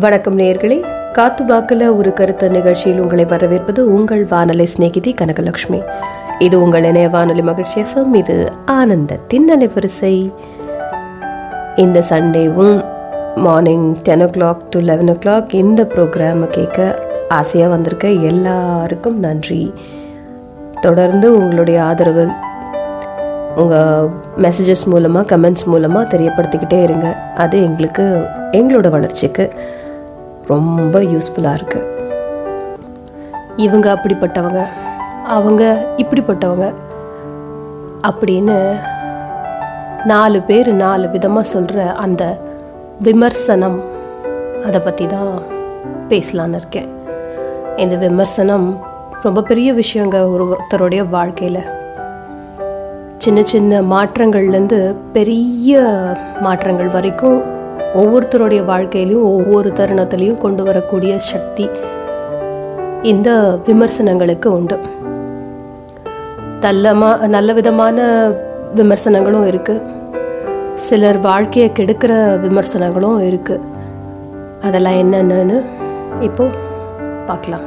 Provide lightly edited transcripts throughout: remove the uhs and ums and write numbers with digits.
வணக்கம் நேயர்களே, காத்து வாக்குல ஒரு கருத்து நிகழ்ச்சியில் உங்களை வரவேற்பது உங்கள் வானொலி சிநேகிதி கனகலட்சுமி. இது உங்கள் இணைய வானொலி மகிழ்ச்சி எஃப்எம். இது ஆனந்தத்தின் அலைவரிசை. இந்த சண்டேவும் மார்னிங் 10 o'clock to 11 o'clock இந்த ப்ரோக்ராமை கேட்க ஆசையாக வந்திருக்க எல்லாருக்கும் நன்றி. தொடர்ந்து உங்களுடைய ஆதரவு உங்கள் மெசேஜஸ் மூலமாக, கமெண்ட்ஸ் மூலமாக தெரியப்படுத்திக்கிட்டே இருங்க. அது எங்களோட வளர்ச்சிக்கு ரொம்ப யூஸ்ஃபுல்லாக இருக்குது. இவங்க அப்படிப்பட்டவங்க, அவங்க இப்படிப்பட்டவங்க அப்படின்னு 4 பேர் 4 விதமாக சொல்கிற அந்த விமர்சனம், அதை பற்றி தான் பேசலான்னு இருக்கேன். இந்த விமர்சனம் ரொம்ப பெரிய விஷயங்க ஒருத்தருடைய வாழ்க்கையில். சின்ன சின்ன மாற்றங்கள்லேருந்து பெரிய மாற்றங்கள் வரைக்கும் ஒவ்வொருத்தருடைய வாழ்க்கையிலையும் ஒவ்வொரு தருணத்துலையும் கொண்டு வரக்கூடிய சக்தி இந்த விமர்சனங்களுக்கு உண்டு. நல்ல விதமான விமர்சனங்களும் இருக்குது, சிலர் வாழ்க்கையை கெடுக்கிற விமர்சனங்களும் இருக்குது. அதெல்லாம் என்னென்னு இப்போது பார்க்கலாம்.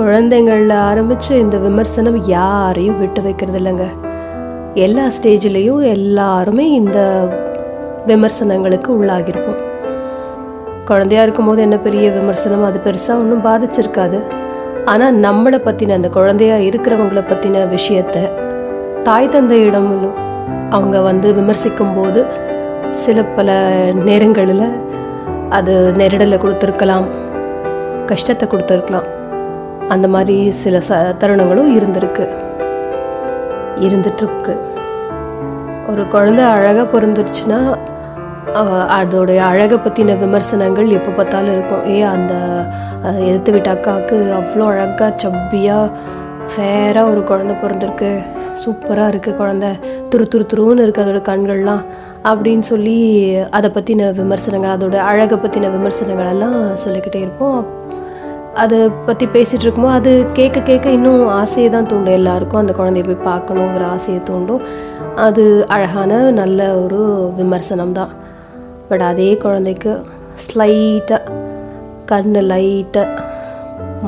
குழந்தைங்களில் ஆரம்பித்து இந்த விமர்சனம் யாரையும் விட்டு வைக்கிறது இல்லைங்க. எல்லா ஸ்டேஜ்லேயும் எல்லாருமே இந்த விமர்சனங்களுக்கு உள்ளாகியிருப்போம். குழந்தையாக இருக்கும்போது என்ன பெரிய விமர்சனம், அது பெருசாக ஒன்றும் பாதிச்சிருக்காது. ஆனால் நம்மளை பற்றின, அந்த குழந்தையாக இருக்கிறவங்கள பற்றின விஷயத்தை தாய் தந்தையிடம் அவங்க விமர்சிக்கும்போது சில பல நேரங்களில் அது நெருடலை கொடுத்துருக்கலாம், கஷ்டத்தை கொடுத்துருக்கலாம். அந்த மாதிரி சில தருணங்களும் இருந்துட்டுருக்கு. ஒரு குழந்தை அழகாக பிறந்துருச்சுன்னா அதோடைய அழகை பற்றின விமர்சனங்கள் எப்போ பார்த்தாலும் இருக்கும். அந்த எடுத்து விட்ட அக்காவுக்கு அவ்வளோ அழகாக சப்பியாக ஃபேராக ஒரு குழந்தை பிறந்திருக்கு, சூப்பராக இருக்குது குழந்தை, துருன்னு இருக்குது அதோட கண்கள்லாம் அப்படின்னு சொல்லி அதை பற்றின விமர்சனங்கள், அதோட அழகை பற்றின விமர்சனங்கள் எல்லாம் சொல்லிக்கிட்டே இருப்போம். அதை பற்றி பேசிகிட்டு இருக்கும்போது அது கேட்க கேட்க இன்னும் ஆசையை தான் தூண்டும். எல்லாருக்கும் அந்த குழந்தைய போய் பார்க்கணுங்கிற ஆசையை தூண்டும். அது அழகான நல்ல ஒரு விமர்சனம் தான். பட் அதே குழந்தைக்கு ஸ்லைட்டாக கண்ணு லைட்டாக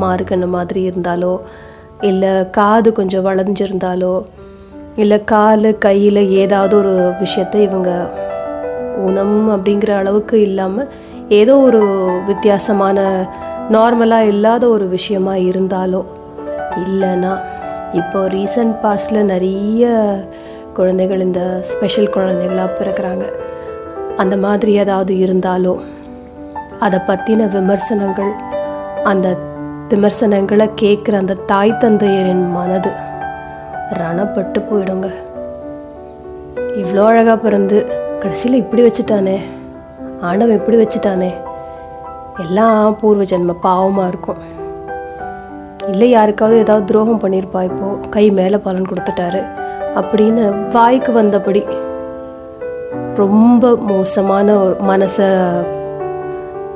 மாறுக்கண்ணு மாதிரி இருந்தாலோ, இல்லை காது கொஞ்சம் வளைஞ்சிருந்தாலோ, இல்லை கால் கையில் ஏதாவது ஒரு விஷயத்தை இவங்க ஊனம் அப்படிங்கிற அளவுக்கு இல்லாமல் ஏதோ ஒரு வித்தியாசமான, நார்மலாக இல்லாத ஒரு விஷயமாக இருந்தாலோ, இல்லைன்னா இப்போ ரீசன்ட் பாஸ்டில் நிறைய குழந்தைகள் இந்த ஸ்பெஷல் குழந்தைகளாக பிறக்கிறாங்க, அந்த மாதிரி ஏதாவது இருந்தாலோ அதை பற்றின விமர்சனங்கள், அந்த விமர்சனங்களை கேட்குற அந்த தாய் தந்தையரின் மனது ரணப்பட்டு போயிடுங்க. இவ்வளோ அழகாக பிறந்து கடைசியில் இப்படி வச்சுட்டானே, ஆண்டவன் இப்படி வச்சுட்டானே, எல்லாம் பூர்வ ஜென்ம பாவமாக இருக்கும், இல்லை யாருக்காவது ஏதாவது துரோகம் பண்ணியிருப்பா, இப்போது கை மேலே பலன் கொடுத்துட்டாரு அப்படின்னு வாய்க்கு வந்தபடி ரொம்ப மோசமான ஒரு மனசை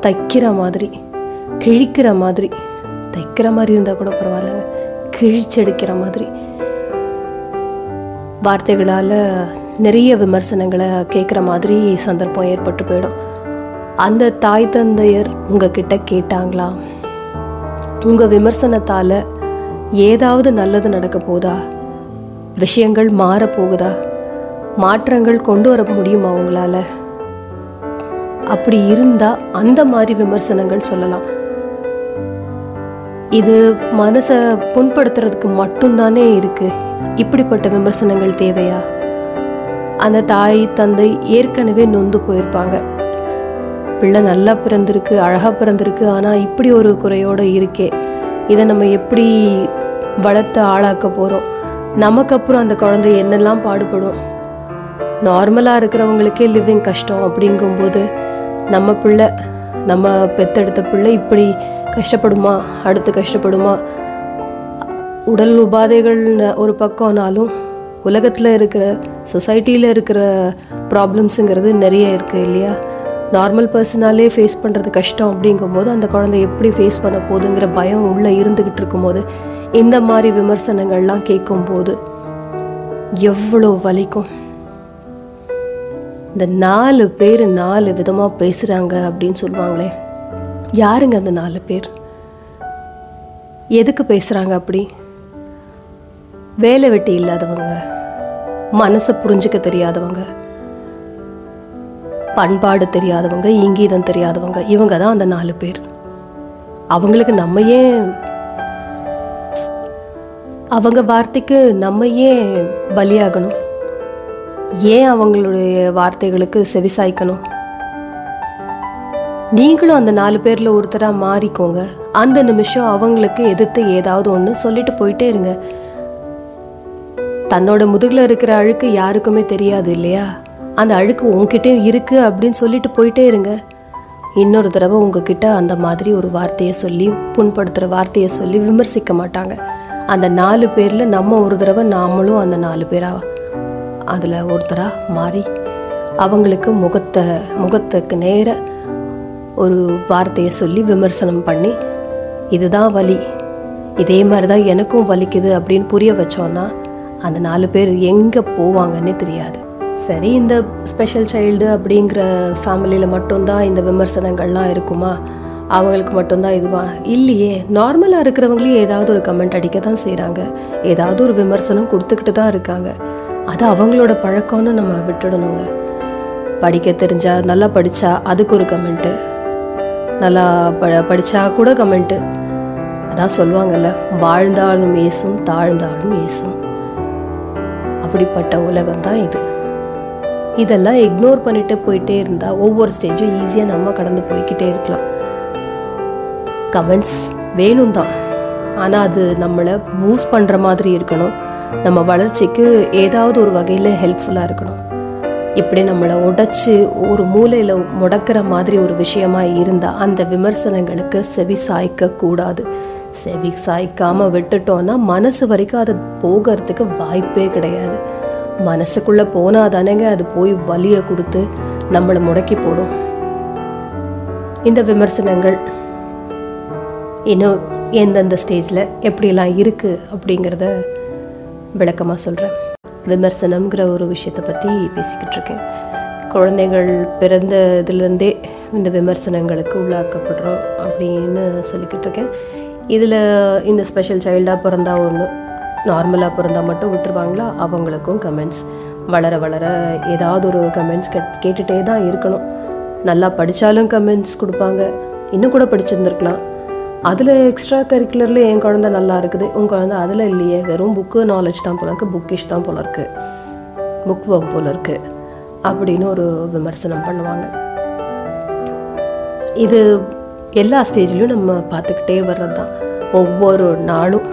தைக்கிற மாதிரி, கிழிக்கிற மாதிரி, தைக்கிற மாதிரி இருந்தால் கூட பரவாயில்லைங்க, கிழிச்செடுக்கிற மாதிரி வார்த்தைகளால் நிறைய விமர்சனங்களை கேட்குற மாதிரி சந்தர்ப்பம் ஏற்பட்டு போயிடும். அந்த தாய் தந்தையர் உங்ககிட்ட கேட்டாங்களா? உங்கள் விமர்சனத்தால் ஏதாவது நல்லது நடக்க போதா? விஷயங்கள் மாறப்போகுதா? மாற்றங்கள் கொண்டு வர முடியுமா அவங்களால? அப்படி இருந்தால் அந்த மாதிரி விமர்சனங்கள் சொல்லலாம். இது மனசை புண்படுத்துறதுக்கு மட்டும்தானே இருக்குது. இப்படிப்பட்ட விமர்சனங்கள் தேவையா? அந்த தாய் தந்தை ஏற்கனவே நொந்து போயிருப்பாங்க. பிள்ளை நல்லா பிறந்திருக்கு, அழகாக பிறந்திருக்கு, ஆனால் இப்படி ஒரு குறையோடு இருக்கே, இதை நம்ம எப்படி வளர்த்து ஆளாக்க போகிறோம்? நமக்கு அப்புறம் அந்த குழந்தை என்னெல்லாம் பாடுபடும்? நார்மலாக இருக்கிறவங்களுக்கே லிவிங் கஷ்டம் அப்படிங்கும்போது நம்ம பிள்ளை, நம்ம பெத்தெடுத்த பிள்ளை இப்படி கஷ்டப்படுமா? அடுத்து கஷ்டப்படுமா? உடல் உபாதைகள்னு ஒரு பக்கம்னாலும் உலகத்தில் இருக்கிற, சொசைட்டியில் இருக்கிற ப்ராப்ளம்ஸுங்கிறது நிறைய இருக்குது இல்லையா? நார்மல் பர்சனாலே ஃபேஸ் பண்ணுறது கஷ்டம் அப்படிங்கும்போது அந்த குழந்தை எப்படி ஃபேஸ் பண்ண போதுங்கிற பயம் உள்ளே இருந்துக்கிட்டு இருக்கும்போது இந்த மாதிரி விமர்சனங்கள்லாம் கேட்கும்போது எவ்வளோ வலிக்கும். இந்த 4 பேர் 4 விதமாக பேசுகிறாங்க அப்படின்னு சொல்லுவாங்களே, யாருங்க அந்த 4 பேர்? எதுக்கு பேசுகிறாங்க அப்படி? வேலை வெட்டி இல்லாதவங்க, மனசை புரிஞ்சிக்க தெரியாதவங்க, பண்பாடு தெரியாதவங்க, இங்கீதம் தெரியாதவங்க, இவங்க தான் அந்த 4 பேர். அவங்களுக்கு நம்ம ஏன், அவங்க வார்த்தைக்கு நம்ம ஏன் பலியாகணும்? ஏன் அவங்களுடைய வார்த்தைகளுக்கு செவிசாய்க்கணும்? நீங்களும் அந்த 4 பேரில் ஒருத்தராக மாறிக்கோங்க. அந்த நிமிஷம் அவங்களுக்கு எதிர்த்து ஏதாவது ஒன்று சொல்லிட்டு போயிட்டே இருங்க. தன்னோட முதுகில் இருக்கிற அழுக்கு யாருக்குமே தெரியாது இல்லையா? அந்த அழுக்கு உங்ககிட்டயும் இருக்குது அப்படின்னு சொல்லிட்டு போயிட்டே இருங்க. இன்னொரு தடவை உங்ககிட்ட அந்த மாதிரி ஒரு வார்த்தையை சொல்லி, புண்படுத்துகிற வார்த்தையை சொல்லி விமர்சிக்க மாட்டாங்க. அந்த 4 பேரில் நம்ம ஒரு தடவை நாமளும் அந்த 4 பேராக அதில் ஒருத்தராக மாறி அவங்களுக்கு முகத்துக்கு நேர ஒரு வார்த்தையை சொல்லி விமர்சனம் பண்ணி, இதுதான் வலி, இதே மாதிரி தான் எனக்கும் வலிக்குது அப்படின்னு புரிய வச்சோன்னா அந்த 4 பேர் எங்கே போவாங்கன்னே தெரியாது. சரி, இந்த ஸ்பெஷல் சைல்டு அப்படிங்கிற ஃபேமிலியில் மட்டும்தான் இந்த விமர்சனங்கள்லாம் இருக்குமா? அவங்களுக்கு மட்டும்தான் இதுவா? இல்லையே, நார்மலாக இருக்கிறவங்களையும் ஏதாவது ஒரு கமெண்ட் அடிக்க தான் செய்கிறாங்க, ஏதாவது ஒரு விமர்சனம் கொடுத்துக்கிட்டு தான் இருக்காங்க. அது அவங்களோட பழக்கம்னு நம்ம விட்டுடணுங்க. படிக்க தெரிஞ்சா, நல்லா படித்தா அதுக்கு ஒரு கமெண்ட்டு, நல்லா படித்தா கூட கமெண்ட்டு. அதான் சொல்லுவாங்கல்ல, வாழ்ந்தாலும் ஏசும் தாழ்ந்தாலும் ஏசும். அப்படிப்பட்ட உலகம்தான் இது. இதெல்லாம் இக்னோர் பண்ணிட்டு போயிட்டே இருந்தால் ஒவ்வொரு ஸ்டேஜும் ஈஸியாக நம்ம கடந்து போய்கிட்டே இருக்கலாம். கமெண்ட்ஸ் வேணும் தான், ஆனால் அது நம்மளை பூஸ்ட் பண்ணுற மாதிரி இருக்கணும், நம்ம வளர்ச்சிக்கு ஏதாவது ஒரு வகையில் ஹெல்ப்ஃபுல்லாக இருக்கணும். இப்படி நம்மளை உடைச்சி ஒரு மூலையில் முடக்கிற மாதிரி ஒரு விஷயமா இருந்தால் அந்த விமர்சனங்களுக்கு செவி சாய்க்கக்கூடாது. செவி சாய்க்காமல் விட்டுட்டோன்னா மனசு வரைக்கும் அது போகிறதுக்கு வாய்ப்பே கிடையாது. மனசுக்குள்ளே போனால் தானேங்க அது போய் வலியை கொடுத்து நம்மளை முடக்கி போடும். இந்த விமர்சனங்கள் இன்னும் எந்தெந்த ஸ்டேஜில் எப்படிலாம் இருக்குது அப்படிங்கிறத விளக்கமாக சொல்கிறேன். விமர்சனம்ங்கிற ஒரு விஷயத்தை பற்றி பேசிக்கிட்டு இருக்கேன். குழந்தைகள் பிறந்ததுலேருந்தே இந்த விமர்சனங்களுக்கு உள்ளாக்கப்படுறோம் அப்படின்னு சொல்லிக்கிட்டு இருக்கேன். இதில் இந்த ஸ்பெஷல் சைல்டாக பிறந்தா ஒன்று, நார்மலாக பிறந்தால் மட்டும் விட்டுருவாங்களா? அவங்களுக்கும் கமெண்ட்ஸ் வளர வளர ஏதாவது ஒரு கமெண்ட்ஸ் கேட்டுகிட்டே தான் இருக்கணும். நல்லா படித்தாலும் கமெண்ட்ஸ் கொடுப்பாங்க, இன்னும் கூட படிச்சிருந்துருக்கலாம், அதில் எக்ஸ்ட்ரா கரிக்குலரில் என் குழந்தை நல்லா இருக்குது, உன் குழந்தை அதில் இல்லையே, வெறும் புக்கு நாலேஜ் தான் போல இருக்குது, புக்கிஷ் தான் போல இருக்குது, புக்வம் போல இருக்குது அப்படின்னு ஒரு விமர்சனம் பண்ணுவாங்க. இது எல்லா ஸ்டேஜ்லேயும் நம்ம பார்த்துக்கிட்டே வர்றது தான். ஒவ்வொரு நாளும்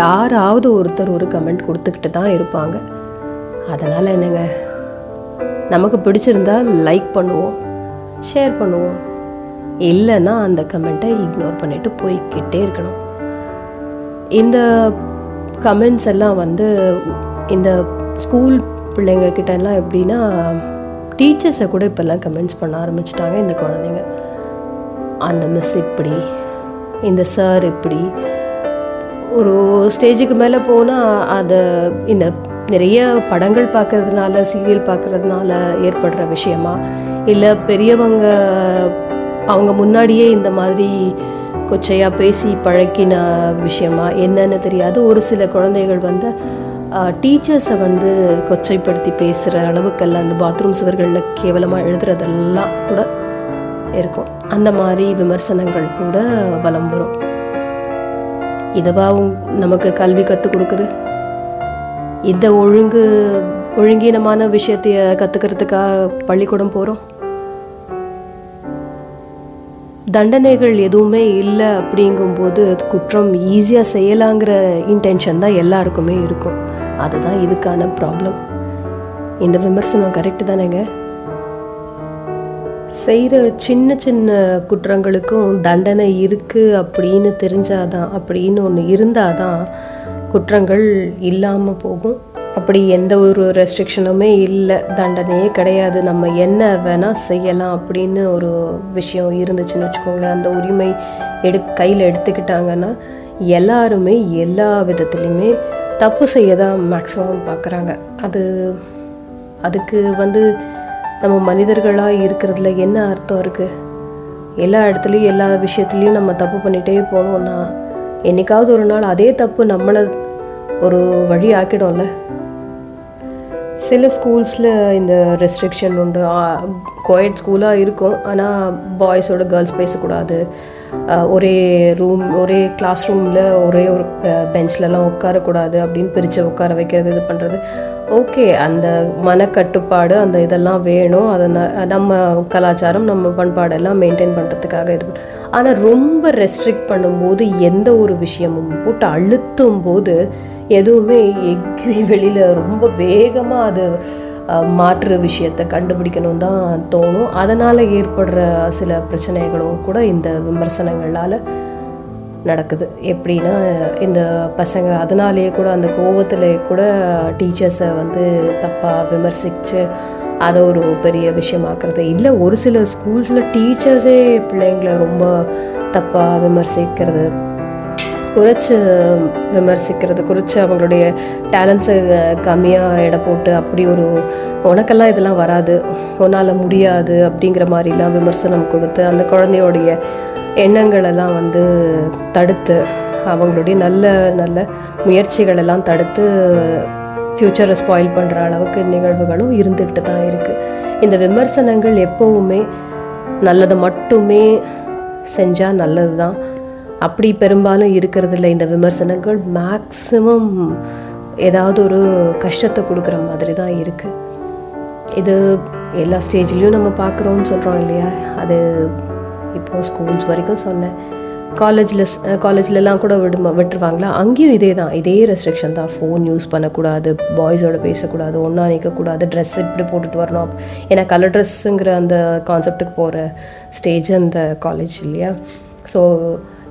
யாராவது ஒருத்தர் ஒரு கமெண்ட் கொடுத்துக்கிட்டு தான் இருப்பாங்க. அதனால் என்னங்க, நமக்கு பிடிச்சிருந்தா லைக் பண்ணுவோம், ஷேர் பண்ணுவோம், இல்லைன்னா அந்த கமெண்ட்டை இக்னோர் பண்ணிட்டு போய்கிட்டே இருக்கணும். இந்த கமெண்ட்ஸ் எல்லாம் வந்து இந்த ஸ்கூல் பிள்ளைங்கக்கிட்ட எல்லாம் எப்படின்னா, டீச்சர்ஸை கூட இப்போல்லாம் கமெண்ட்ஸ் பண்ண ஆரம்பிச்சிட்டாங்க இந்த குழந்தைங்க. அந்த மிஸ் இப்படி, இந்த சார் இப்படி. ஒரு ஸ்டேஜுக்கு மேலே போனால் அதை இந்த நிறைய படங்கள் பார்க்கறதுனால, சீரியல் பார்க்கறதுனால ஏற்படுற விஷயமா, இல்லை பெரியவங்க அவங்க முன்னாடியே இந்த மாதிரி கொச்சையாக பேசி பழக்கின விஷயமா என்னன்னு தெரியாது. ஒரு சில குழந்தைகள் வந்து டீச்சர்ஸை வந்து கொச்சைப்படுத்தி பேசுகிற அளவுக்கெல்லாம், அந்த பாத்ரூம் சுவர்களில் கேவலமாக எழுதுறதெல்லாம் கூட இருக்கும். அந்த மாதிரி விமர்சனங்கள் கூட வலம் வரும். இதுவா நமக்கு கல்வி கற்றுக் கொடுக்குது? இந்த ஒழுங்கீனமான விஷயத்தைய கற்றுக்கிறதுக்காக பள்ளிக்கூடம் போகிறோம். தண்டனைகள் எதுவுமே இல்லை அப்படிங்கும்போது குற்றம் ஈஸியாக செய்யலாங்கிற இன்டென்ஷன் தான் எல்லாருக்குமே இருக்கும். அதுதான் இதுக்கான ப்ராப்ளம். இந்த விமர்சனம் கரெக்டு தானேங்க? செய்கிற சின்ன சின்ன குற்றங்களுக்கும் தண்டனை இருக்குது அப்படின்னு தெரிஞ்சாதான், அப்படின்னு ஒன்று இருந்தால் தான் குற்றங்கள் இல்லாமல் போகும். அப்படி எந்த ஒரு ரெஸ்ட்ரிக்ஷனுமே இல்லை, தண்டனையே கிடையாது, நம்ம என்ன வேணால் செய்யலாம் அப்படின்னு ஒரு விஷயம் இருந்துச்சுன்னு வச்சுக்கோங்களேன். அந்த உரிமை கையில் எடுத்துக்கிட்டாங்கன்னா எல்லாருமே எல்லா விதத்துலேயுமே தப்பு செய்ய தான் மேக்ஸிமம் பார்க்குறாங்க. அதுக்கு வந்து நம்ம மனிதர்களாக இருக்கிறதுல என்ன அர்த்தம் இருக்குது? எல்லா இடத்துலையும் எல்லா விஷயத்துலேயும் நம்ம தப்பு பண்ணிகிட்டே போனோம்னா என்றைக்காவது ஒரு நாள் அதே தப்பு நம்மளை ஒரு வழி ஆக்கிடும்ல. சில ஸ்கூல்ஸில் இந்த ரெஸ்ட்ரிக்ஷன் உண்டு. கோயட் ஸ்கூலாக இருக்கும், ஆனால் பாய்ஸோட கேர்ள்ஸ் பேசக்கூடாது, ஒரே ரூம் ஒரே கிளாஸ் ரூமில் ஒரே ஒரு பெஞ்ச்லலாம் உட்காரக்கூடாது அப்படின்னு பிரித்து உட்கார வைக்கிறது, இது பண்ணுறது. ஓகே, அந்த மனக்கட்டுப்பாடு அந்த இதெல்லாம் வேணும், அதை நம்ம கலாச்சாரம் நம்ம பண்பாடெல்லாம் மெயின்டைன் பண்ணுறதுக்காக இது. ஆனால் ரொம்ப ரெஸ்ட்ரிக்ட் பண்ணும்போது, எந்த ஒரு விஷயமும் போட்டு அழுத்தும் போது எதுவுமே எக்கி வெளியில் ரொம்ப வேகமாக அது மாற்று விஷயத்தை கண்டுபிடிக்கணும் தான் தோணும். அதனால் ஏற்படுற சில பிரச்சனைகளும் கூட இந்த விமர்சனங்களால் நடக்குது. எப்படின்னா, இந்த பசங்க அதனாலேயே கூட அந்த கோபத்திலே கூட டீச்சர்ஸை வந்து தப்பாக விமர்சித்து அதை ஒரு பெரிய விஷயமாக்குறது. இல்லை, ஒரு சில ஸ்கூல்ஸில் டீச்சர்ஸே பிள்ளைங்களை ரொம்ப தப்பாக விமர்சிக்கிறது, குறைச்சி விமர்சிக்கிறது, குறைச்சி அவங்களுடைய டேலண்ட்ஸை கம்மியாக எடை போட்டு அப்படி ஒரு உனக்கெல்லாம் இதெல்லாம் வராது, உன்னால் முடியாது அப்படிங்கிற மாதிரிலாம் விமர்சனம் கொடுத்து அந்த குழந்தையோடைய எண்ணங்களெல்லாம் வந்து தடுத்து அவங்களுடைய நல்ல நல்ல முயற்சிகளெல்லாம் தடுத்து ஃப்யூச்சரை ஸ்பாயில் பண்ணுற அளவுக்கு நிகழ்வுகளும் இருந்துக்கிட்டு தான் இருக்குது. இந்த விமர்சனங்கள் எப்போவுமே நல்லதை மட்டுமே செஞ்சால் நல்லது தான், அப்படி பெரும்பாலும் இருக்கிறதில்ல. இந்த விமர்சனங்கள் மேக்ஸிமம் ஏதாவது ஒரு கஷ்டத்தை கொடுக்குற மாதிரி தான் இருக்குது. இது எல்லா ஸ்டேஜ்லேயும் நம்ம பார்க்குறோன்னு சொல்கிறோம் இல்லையா. அது இப்போது ஸ்கூல்ஸ் வரைக்கும் சொன்னேன், காலேஜ்லலாம் கூட விட்டுருவாங்களா, அங்கேயும் இதே ரெஸ்ட்ரிக்ஷன் தான். ஃபோன் யூஸ் பண்ணக்கூடாது, பாய்ஸோட பேசக்கூடாது, ஒன்றா நிற்கக்கூடாது, ட்ரெஸ் இப்படி போட்டுட்டு வரணும். ஏன்னா கலர் ட்ரெஸ்ஸுங்கிற அந்த கான்செப்டுக்கு போகிற ஸ்டேஜ் அந்த காலேஜ் இல்லையா. ஸோ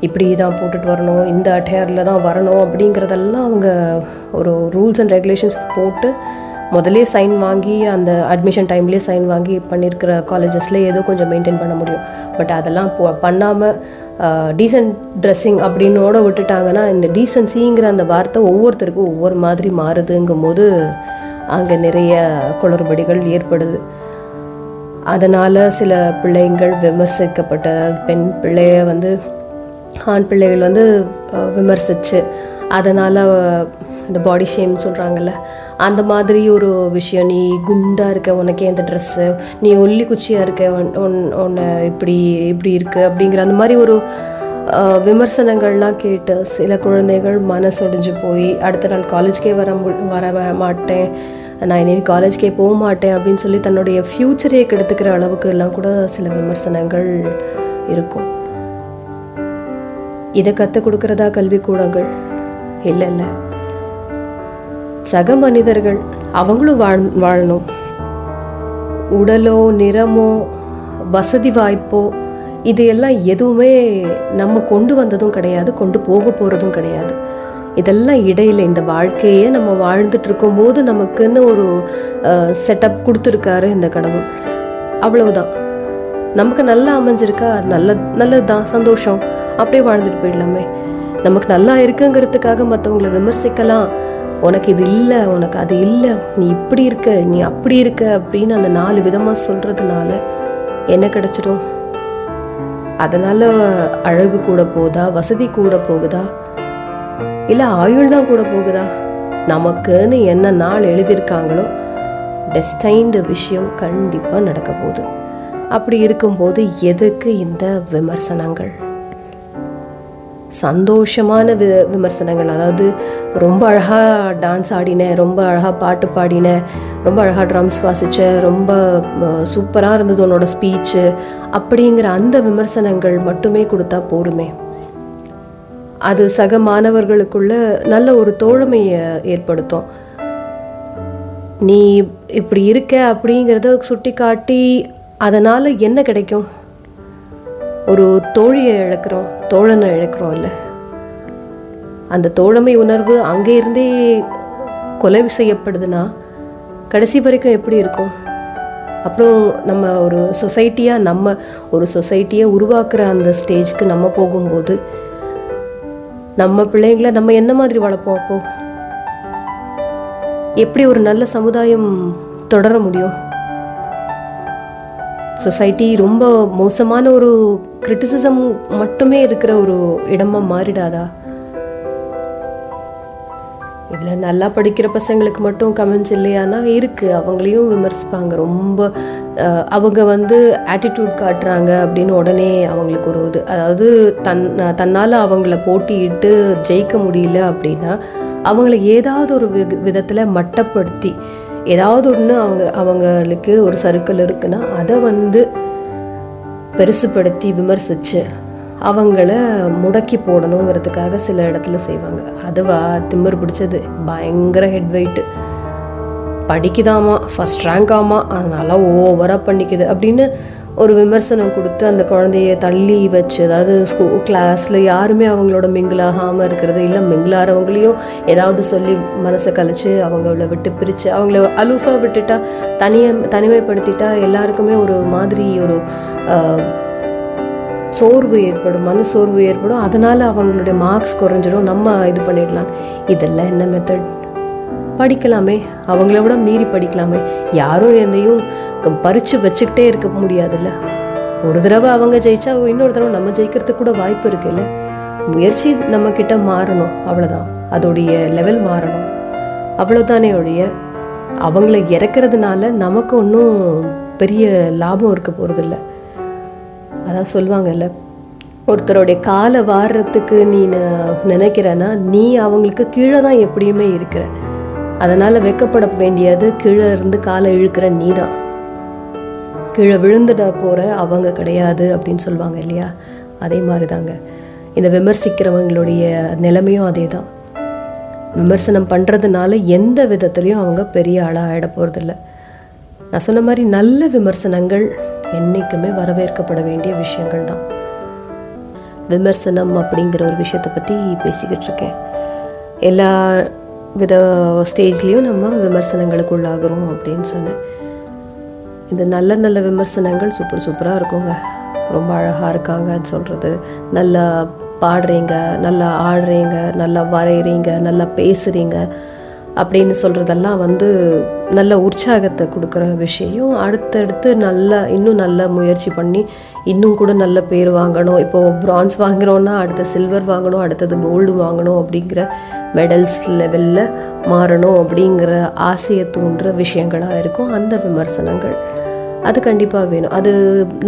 இப்படி தான் போட்டுட்டு வரணும், இந்த அட்டையரில் தான் வரணும் அப்படிங்கிறதெல்லாம் அவங்க ஒரு ரூல்ஸ் அண்ட் ரெகுலேஷன்ஸ் போட்டு முதலே சைன் வாங்கி அந்த அட்மிஷன் டைம்லேயே சைன் வாங்கி பண்ணியிருக்கிற காலேஜஸில் ஏதோ கொஞ்சம் மெயின்டைன் பண்ண முடியும். பட் அதெல்லாம் பண்ணாமல் டீசென்ட் ட்ரெஸ்ஸிங் அப்படின்னோட விட்டுட்டாங்கன்னா, இந்த டீசென்சிங்கிற அந்த வார்த்தை ஒவ்வொருத்தருக்கும் ஒவ்வொரு மாதிரி மாறுதுங்கும் போது அங்கே நிறைய குளறுபடிகள் ஏற்படுது. அதனால் சில பிள்ளைகள் விமர்சிக்கப்பட்ட பெண் பிள்ளைய வந்து ஆண் பிள்ளைகள் வந்து விமர்சித்து, அதனால் இந்த பாடி ஷேம் சொல்கிறாங்கல்ல, அந்த மாதிரி ஒரு விஷயம், நீ குண்டாக இருக்க, உனக்கே இந்த ட்ரெஸ்ஸு, நீ ஒல்லி குச்சியாக இருக்க, உன்னை இப்படி இப்படி இருக்குது அப்படிங்கிற அந்த மாதிரி ஒரு விமர்சனங்கள்லாம் கேட்டு சில குழந்தைகள் மனசொடைஞ்சு போய் அடுத்த நாள் காலேஜ்க்கே வர மாட்டேன், நான் இனிமேல் காலேஜ்க்கே போக மாட்டேன் அப்படின்னு சொல்லி தன்னுடைய ஃப்யூச்சரையே கெடுத்துக்கிற அளவுக்கு எல்லாம் கூட சில விமர்சனங்கள் இருக்கும். இதை கற்றுக் கொடுக்குறதா கல்விக்கூடங்கள்? இல்லை இல்லை, சக மனிதர்கள் அவங்களும் வாழணும். உடலோ நிறமோ வசதி வாய்ப்போ இதையெல்லாம் எதுவுமே நம்ம கொண்டு வந்ததும் கிடையாது, கொண்டு போக போகிறதும் கிடையாது. இதெல்லாம் இடையில் இந்த வாழ்க்கையே நம்ம வாழ்ந்துட்டுருக்கும் போது நமக்குன்னு ஒரு செட்டப் கொடுத்துருக்காரு இந்த கடவுள், அவ்வளவுதான். நமக்கு நல்லா அமைஞ்சிருக்கா, நல்லது தான், சந்தோஷம், அப்படியே வாழ்ந்துட்டு போயிடலாமே. நமக்கு நல்லா இருக்குங்கிறதுக்காக மற்றவங்களை விமர்சிக்கலாம், உனக்கு இது இல்லை, உனக்கு அது இல்லை, நீ இப்படி இருக்க, நீ அப்படி இருக்க அப்படின்னு அந்த 4 விதமாக சொல்கிறதுனால என்ன கிடைச்சிடும்? அதனால் அழகு கூட போகுதா, வசதி கூட போகுதா, இல்லை ஆயுள் தான் கூட போகுதா? நமக்குன்னு என்ன நாள் எழுதியிருக்காங்களோ டெஸ்டைன்டு விஷயம் கண்டிப்பாக நடக்க போகுது. அப்படி இருக்கும்போது எதுக்கு இந்த விமர்சனங்கள்? சந்தோஷமான விமர்சனங்கள், அதாவது ரொம்ப அழகாக டான்ஸ் ஆடினேன், ரொம்ப அழகாக பாட்டு பாடினேன், ரொம்ப அழகாக ட்ரம்ஸ் வாசித்தேன், ரொம்ப சூப்பராக இருந்தது உன்னோட ஸ்பீச்சு அப்படிங்கிற அந்த விமர்சனங்கள் மட்டுமே கொடுத்தா போருமே. அது சக மாணவர்களுக்குள்ள நல்ல ஒரு தோழமையை ஏற்படுத்தும். நீ இப்படி இருக்க அப்படிங்கிறத சுட்டி காட்டி அதனால் என்ன கிடைக்கும்? ஒரு தோழியை இழக்கிறோம், தோழனை இழக்கிறோம். இல்லை, அந்த தோழமை உணர்வு அங்கே இருந்தே கொலை செய்யப்படுதுன்னா கடைசி வரைக்கும் எப்படி இருக்கும்? அப்புறம் நம்ம ஒரு சொசைட்டியாக உருவாக்குற அந்த ஸ்டேஜ்க்கு நம்ம போகும்போது நம்ம பிள்ளைங்களை நம்ம என்ன மாதிரி வளர்ப்போம்? அப்போது எப்படி ஒரு நல்ல சமுதாயம் தொடர முடியும்? சொசைட்டி ரொம்ப மோசமான ஒரு கிரிட்டிசிசம் மட்டுமே இருக்கிற ஒரு இடமா மாறிடாதா? இதில் நல்லா படிக்கிற பசங்களுக்கு மட்டும் கமெண்ட்ஸ் இல்லையானா இருக்குது, அவங்களையும் விமர்சிப்பாங்க. ரொம்ப அவங்க வந்து ஆட்டிடியூட் காட்டுறாங்க அப்படின்னு உடனே அவங்களுக்கு ஒரு இது, அதாவது தன்னால் அவங்கள போட்டியிட்டு ஜெயிக்க முடியல அப்படின்னா அவங்கள ஏதாவது ஒரு விதத்தில் மட்டப்படுத்தி ஏதாவது ஒன்று அவங்களுக்கு ஒரு சர்க்கிள் இருக்குன்னா அதை வந்து பெருசுப்படுத்தி விமர்சித்து அவங்கள முடக்கி போடணுங்கிறதுக்காக சில இடத்துல செய்வாங்க. அதுவா திமிர் பிடிச்சது, பயங்கர ஹெட் வெயிட்டு, படிக்குதாமா ஃபஸ்ட் ரேங்க் ஆமா அதனால ஓவராக பண்ணிக்குது அப்படின்னு ஒரு விமர்சனம் கொடுத்து அந்த குழந்தைய தள்ளி வச்சு, அதாவது கிளாஸில் யாருமே அவங்களோட மிங்கிளாகாமல் இருக்கிறது இல்லை, மிங்கிளாகிறவங்களையும் ஏதாவது சொல்லி மனசை கழிச்சு அவங்கள விட்டு பிரித்து அவங்கள அலூஃபாக விட்டுட்டா, தனிமைப்படுத்திட்டா எல்லாருக்குமே ஒரு மாதிரி ஒரு சோர்வு ஏற்படும், மனசோர்வு ஏற்படும். அதனால் அவங்களுடைய மார்க்ஸ் குறைஞ்சிடும், நம்ம இது பண்ணிடலாம். இதெல்லாம் என்ன மெத்தட்? படிக்கலாமே, அவங்கள விட மீறி படிக்கலாமே, யாரும் எதையும் பறித்து வச்சுக்கிட்டே இருக்க முடியாதுல்ல. ஒரு தடவை அவங்க ஜெயிச்சா இன்னொரு தடவை நம்ம ஜெயிக்கிறதுக்கு கூட வாய்ப்பு இருக்குல்ல. முயற்சி நம்ம கிட்ட மாறணும், அவ்வளோதான். அதோடைய லெவல் மாறணும், அவ்வளோதானே ஒழிய அவங்கள இறக்குறதுனால நமக்கு ஒன்றும் பெரிய லாபம் இருக்க போகிறதில்ல. அதான் சொல்லுவாங்கல்ல, ஒருத்தருடைய காலை வாடுறதுக்கு நீ நினைக்கிறன்னா நீ அவங்களுக்கு கீழே தான் எப்படியுமே இருக்கிற, அதனால் வெக்கப்பட வேண்டியது கீழே இருந்து காலை இழுக்கிற நீ தான், கீழே விழுந்துட போகிற அவங்க கிடையாது அப்படின்னு சொல்லுவாங்க இல்லையா. அதே மாதிரி தாங்க இந்த விமர்சிக்கிறவங்களுடைய நிலைமையும் அதே தான். விமர்சனம் பண்ணுறதுனால எந்த விதத்துலையும் அவங்க பெரிய ஆளாக ஆகிட போகிறதில்ல. நான் சொன்ன மாதிரி நல்ல விமர்சனங்கள் என்றைக்குமே வரவேற்கப்பட வேண்டிய விஷயங்கள் தான். விமர்சனம் அப்படிங்கிற ஒரு விஷயத்தை பற்றி பேசிக்கிட்டு இருக்கேன். எல்லா வித ஸ்டேஜ்லேயும் நம்ம விமர்சனங்களுக்கு உள்ளாகிறோம் அப்படின்னு சொன்னேன். இந்த நல்ல நல்ல விமர்சனங்கள் சூப்பர் சூப்பராக இருக்குங்க. ரொம்ப அழகாக இருக்காங்கன்னு சொல்கிறது, நல்லா பாடுறீங்க, நல்லா ஆடுறீங்க, நல்லா வரைகிறீங்க, நல்லா பேசுகிறீங்க அப்படின்னு சொல்கிறதெல்லாம் வந்து நல்ல உற்சாகத்தை கொடுக்குற விஷயம். அடுத்தடுத்து நல்லா இன்னும் நல்லா முயற்சி பண்ணி இன்னும் கூட நல்ல பேர் வாங்கணும். இப்போது பிரான்ஸ் வாங்குகிறோன்னா அடுத்த சில்வர் வாங்கணும், அடுத்தது கோல்டு வாங்கணும் அப்படிங்கிற மெடல்ஸ் லெவலில் மாறணும் அப்படிங்கிற ஆசையை தூண்டுற விஷயங்களாக இருக்கும் அந்த விமர்சனங்கள். அது கண்டிப்பாக வேணும். அது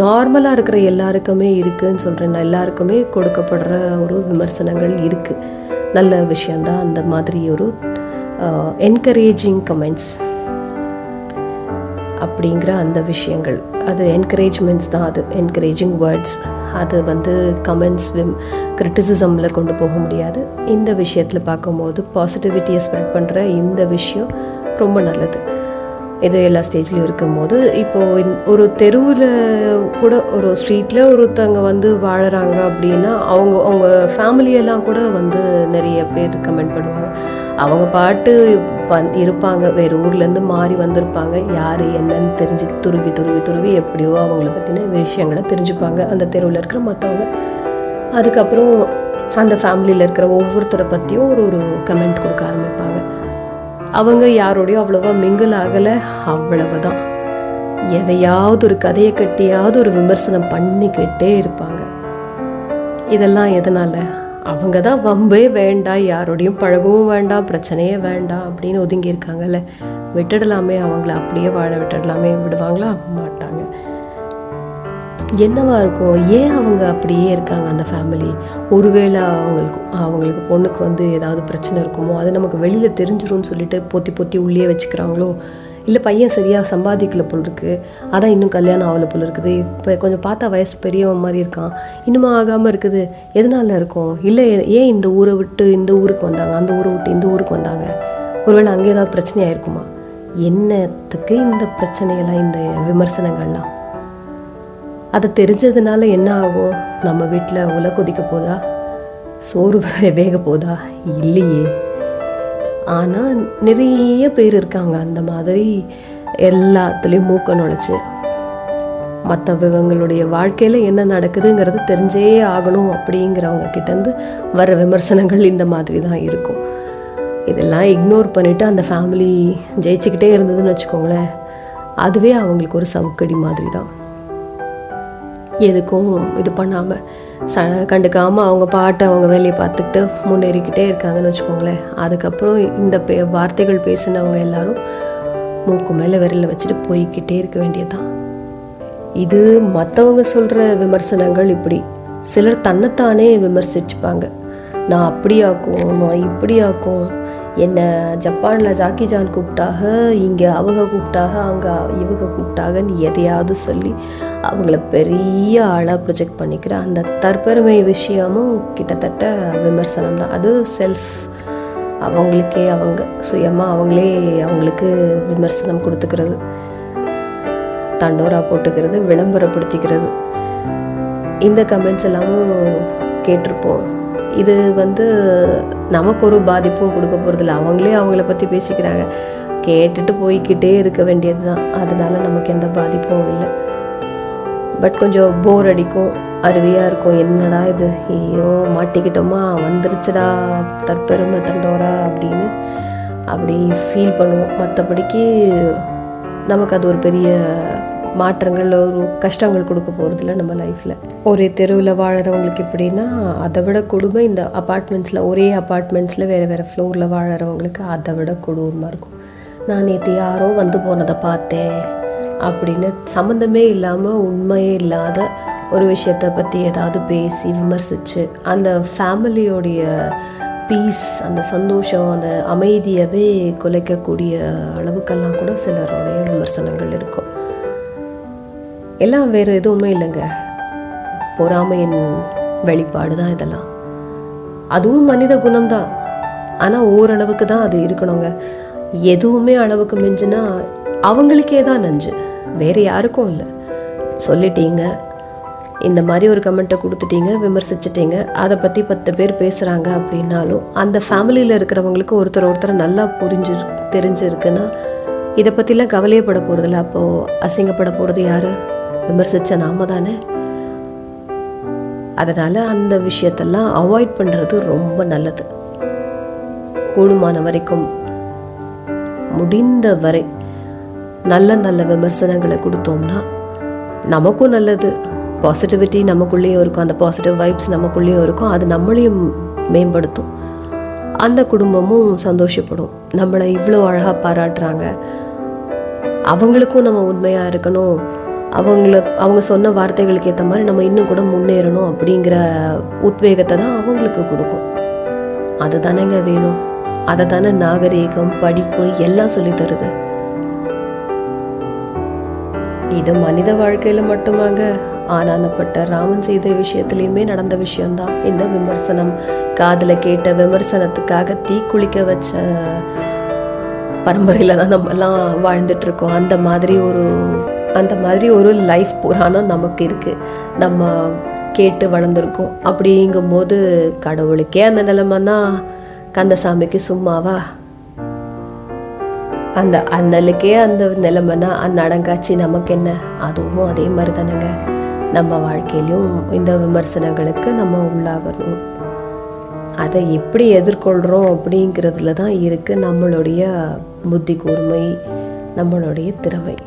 நார்மலாக இருக்கிற எல்லாருக்குமே இருக்குதுன்னு சொல்கிறேன். எல்லாருக்குமே கொடுக்கப்படுற ஒரு விமர்சனங்கள் இருக்குது. நல்ல விஷயந்தான் அந்த மாதிரி ஒரு என்கரேஜிங் கமெண்ட்ஸ் அப்படிங்கிற அந்த விஷயங்கள். அது என்கரேஜ்மெண்ட்ஸ் தான், அது என்கரேஜிங் வேர்ட்ஸ். அது வந்து கமெண்ட்ஸ் கிரிட்டிசிசமில் கொண்டு போக முடியாது. இந்த விஷயத்தில் பார்க்கும்போது பாசிட்டிவிட்டியை ஸ்ப்ரெட் பண்ணுற இந்த விஷயம் ரொம்ப நல்லது. இது எல்லா ஸ்டேஜ்லேயும் இருக்கும்போது இப்போது ஒரு தெருவில் கூட, ஒரு ஸ்ட்ரீட்டில் ஒருத்தவங்க வந்து வாழறாங்க அப்படின்னா அவங்க அவங்க ஃபேமிலியெல்லாம் கூட வந்து நிறைய பேர் கமெண்ட் பண்ணுவாங்க. அவங்க பாட்டு இருப்பாங்க, வேறு ஊர்லேருந்து மாறி வந்திருப்பாங்க, யார் என்னன்னு தெரிஞ்சு துருவி துருவி துருவி எப்படியோ அவங்கள பற்றின விஷயங்களை தெரிஞ்சுப்பாங்க அந்த தெருவில் இருக்கிற மற்றவங்க. அதுக்கப்புறம் அந்த ஃபேமிலியில் இருக்கிற ஒவ்வொருத்தரை பற்றியும் ஒரு ஒரு கமெண்ட் கொடுக்க ஆரம்பிப்பாங்க. அவங்க யாரோடையும் அவ்வளோவா மிங்கிள் ஆகலை, அவ்வளவுதான். எதையாவது ஒரு கதையை கட்டியாவது ஒரு விமர்சனம் பண்ணிக்கிட்டே இருப்பாங்க. இதெல்லாம் எதனால்? அவங்க தான் வம்பே வேண்டாம், யாரோடையும் பழகவும் வேண்டாம், பிரச்சனையே வேண்டாம் அப்படின்னு ஒதுங்கியிருக்காங்கல்ல. விட்டுடலாமே, அவங்கள அப்படியே வாழ விட்டுடலாமே. விடுவாங்களா? மாட்டாங்க. என்னவா இருக்கும்? ஏன் அவங்க அப்படியே இருக்காங்க அந்த ஃபேமிலி? ஒருவேளை அவங்களுக்கு பொண்ணுக்கு வந்து ஏதாவது பிரச்சனை இருக்குமோ, அது நமக்கு வெளியில் தெரிஞ்சிரும்னு சொல்லிட்டு போத்தி போத்தி உள்ளே வச்சுக்கிறாங்களோ, இல்லை பையன் சரியாக சம்பாதிக்கல போல் இருக்குது, அதான் இன்னும் கல்யாணம் ஆகலை போல் இருக்குது, இப்போ கொஞ்சம் பார்த்தா வயசு பெரியவன் மாதிரி இருக்கான், இன்னுமா ஆகாமல் இருக்குது, எதனால இருக்கும்? இல்லை ஏன் இந்த ஊரை விட்டு இந்த ஊருக்கு வந்தாங்க, அந்த ஊரை விட்டு இந்த ஊருக்கு வந்தாங்க, ஒருவேளை அங்கே ஏதாவது பிரச்சனையாக இருக்குமா? என்னத்துக்கு இந்த பிரச்சனையெல்லாம், இந்த விமர்சனங்கள்லாம்? அதை தெரிஞ்சதுனால என்ன ஆகும்? நம்ம வீட்டில் உலை கொதிக்க போதா? சோறு வேக போதா? இல்லையே. ஆனால் நிறைய பேர் இருக்காங்க அந்த மாதிரி எல்லாத்துலேயும் மூக்க நுழைச்சி மற்றவங்களுடைய வாழ்க்கையில் என்ன நடக்குதுங்கிறது தெரிஞ்சே ஆகணும் அப்படிங்கிறவங்க கிட்டேருந்து வர விமர்சனங்கள் இந்த மாதிரி தான் இருக்கும். இதெல்லாம் இக்னோர் பண்ணிவிட்டு அந்த ஃபேமிலி ஜெயிச்சுக்கிட்டே இருந்ததுன்னு வச்சுக்கோங்களேன், அதுவே அவங்களுக்கு ஒரு சவுக்கடி மாதிரி தான். எதுக்கும் இது பண்ணாமல் கண்டுக்காமல் அவங்க பாட்டை அவங்க வேலையை பார்த்துக்கிட்டு முன்னேறிக்கிட்டே இருக்காங்கன்னு வச்சுக்கோங்களேன். அதுக்கப்புறம் இந்த வார்த்தைகள் பேசினவங்க எல்லாரும் மூக்கு மேலே விரலை வச்சுட்டு போய்கிட்டே இருக்க வேண்டியதுதான். இது மற்றவங்க சொல்கிற விமர்சனங்கள். இப்படி சிலர் தன்னைத்தானே விமர்சிச்சுப்பாங்க. நான் அப்படியாக்கும், நான் இப்படியாக்கும், என்னை ஜப்பானில் ஜாக்கி ஜான் கூப்பிட்டாக, இங்கே அவங்க கூப்பிட்டாக, அங்கே இவங்க கூப்பிட்டாகன்னு எதையாவது சொல்லி அவங்கள பெரிய ஆளாக ப்ரொஜெக்ட் பண்ணிக்கிற அந்த தற்பெருமை விஷயமும் கிட்டத்தட்ட விமர்சனம் தான். அது செல்ஃப், அவங்களுக்கே அவங்க சுயமாக அவங்களே அவங்களுக்கு விமர்சனம் கொடுத்துக்கிறது, தண்டோரா போட்டுக்கிறது, விளம்பரப்படுத்திக்கிறது. இந்த கமெண்ட்ஸ் எல்லாமும் கேட்டிருப்போம். இது நமக்கு ஒரு பாதிப்பும் கொடுக்க போகிறதில்ல. அவங்களே அவங்கள பற்றி பேசிக்கிறாங்க, கேட்டுட்டு போய்கிட்டே இருக்க வேண்டியது தான். அதனால நமக்கு எந்த பாதிப்பும் இல்லை. பட் கொஞ்சம் போர் அடிக்கும், அருவியாக இருக்கும். என்னடா இது, ஐயோ மாட்டிக்கிட்டோமா, வந்துருச்சுடா தற்பெருமை தண்டோரா அப்படின்னு அப்படி ஃபீல் பண்ணுவோம். மற்றபடிக்கு நமக்கு அது ஒரு பெரிய மாற்றங்கள், ஒரு கஷ்டங்கள் கொடுக்க போகிறதில்ல நம்ம லைஃப்பில். ஒரே தெருவில் வாழறவங்களுக்கு எப்படின்னா அதை விட கொடுமை இந்த அப்பார்ட்மெண்ட்ஸில், ஒரே அப்பார்ட்மெண்ட்ஸில் வேறு வேறு ஃப்ளோரில் வாழறவங்களுக்கு அதை விட கொடூரமாக இருக்கும். நான் நேற்று யாரோ போனதை பார்த்தேன் அப்படின்னு சம்மந்தமே இல்லாமல் உண்மையே இல்லாத ஒரு விஷயத்தை பற்றி ஏதாவது பேசி விமர்சித்து அந்த ஃபேமிலியோடைய பீஸ், அந்த சந்தோஷம், அந்த அமைதியவே குலைக்கக்கூடிய அளவுக்கெல்லாம் கூட சிலருடைய விமர்சனங்கள் இருக்கும். எல்லாம் வேறு எதுவுமே இல்லைங்க, பொறாமையின் வெளிப்பாடு தான் இதெல்லாம். அதுவும் மனித குணம்தான். ஆனால் ஓரளவுக்கு தான் அது இருக்கணுங்க. எதுவுமே அளவுக்கு மிஞ்சுனா அவங்களுக்கே தான் நஞ்சு, வேறு யாருக்கும் இல்லை. சொல்லிட்டீங்க, இந்த மாதிரி ஒரு கமெண்ட்டை கொடுத்துட்டீங்க, விமர்சிச்சிட்டிங்க, அதை பற்றி 10 பேர் பேசுகிறாங்க அப்படின்னாலும் அந்த ஃபேமிலியில் இருக்கிறவங்களுக்கு ஒருத்தரை நல்லா தெரிஞ்சிருக்குன்னா இதை பற்றிலாம் கவலையப்பட போகிறதில்ல. அப்போது அசிங்கப்பட போகிறது யார்? விமர்சித்த நாம தானே. அதனால் அந்த விஷயத்தெல்லாம் அவாய்ட் பண்ணுறது ரொம்ப நல்லது. கூடுமான வரைக்கும், முடிந்த வரை நல்ல நல்ல விமர்சனங்களை கொடுத்தோம்னா நமக்கும் நல்லது. பாசிட்டிவிட்டி நமக்குள்ளேயும் இருக்கும், அந்த பாசிட்டிவ் வைப்ஸ் நமக்குள்ளேயும் இருக்கும். அது நம்மளையும் மேம்படுத்தும், அந்த குடும்பமும் சந்தோஷப்படும். நம்மளை இவ்வளோ அழகாக பாராட்டுறாங்க, அவங்களுக்கும் நம்ம உண்மையாக இருக்கணும், அவங்க சொன்ன வார்த்தைகளுக்கு ஏற்ற மாதிரி நம்ம இன்னும் கூட முன்னேறணும் அப்படிங்கிற உத்வேகத்தை தான் அவங்களுக்கு கொடுக்கும். அது தானேங்க வேணும். அதை தானே நாகரீகம், படிப்பு எல்லாம் சொல்லித்தருது. இது மனித வாழ்க்கையில் மட்டுமாங்க, ஆனானப்பட்ட ராமன் செய்த விஷயத்துலையுமே நடந்த விஷயம்தான் இந்த விமர்சனம். காதில் கேட்ட விமர்சனத்துக்காக தீக்குளிக்க வச்ச பரம்பரையில் தான் நம்மலாம் வாழ்ந்துட்டுருக்கோம். அந்த மாதிரி ஒரு லைஃப் புராணம் நமக்கு இருக்குது, நம்ம கேட்டு வளர்ந்துருக்கோம். அப்படிங்கும்போது கடவுளுக்கே அந்த நிலைமைன்னா கந்தசாமிக்கு சும்மாவா? அந்த அண்ணலுக்கே அந்த நிலைமைன்னா அந்த அடங்காட்சி நமக்கு என்ன? அதுவும் அதே மாதிரி தானேங்க. நம்ம வாழ்க்கையிலும் இந்த விமர்சனங்களுக்கு நம்ம உள்ளாகணும். அதை எப்படி எதிர்கொள்கிறோம் அப்படிங்கிறதுல தான் இருக்குது நம்மளுடைய புத்தி கூர்மை, நம்மளுடைய திறமை.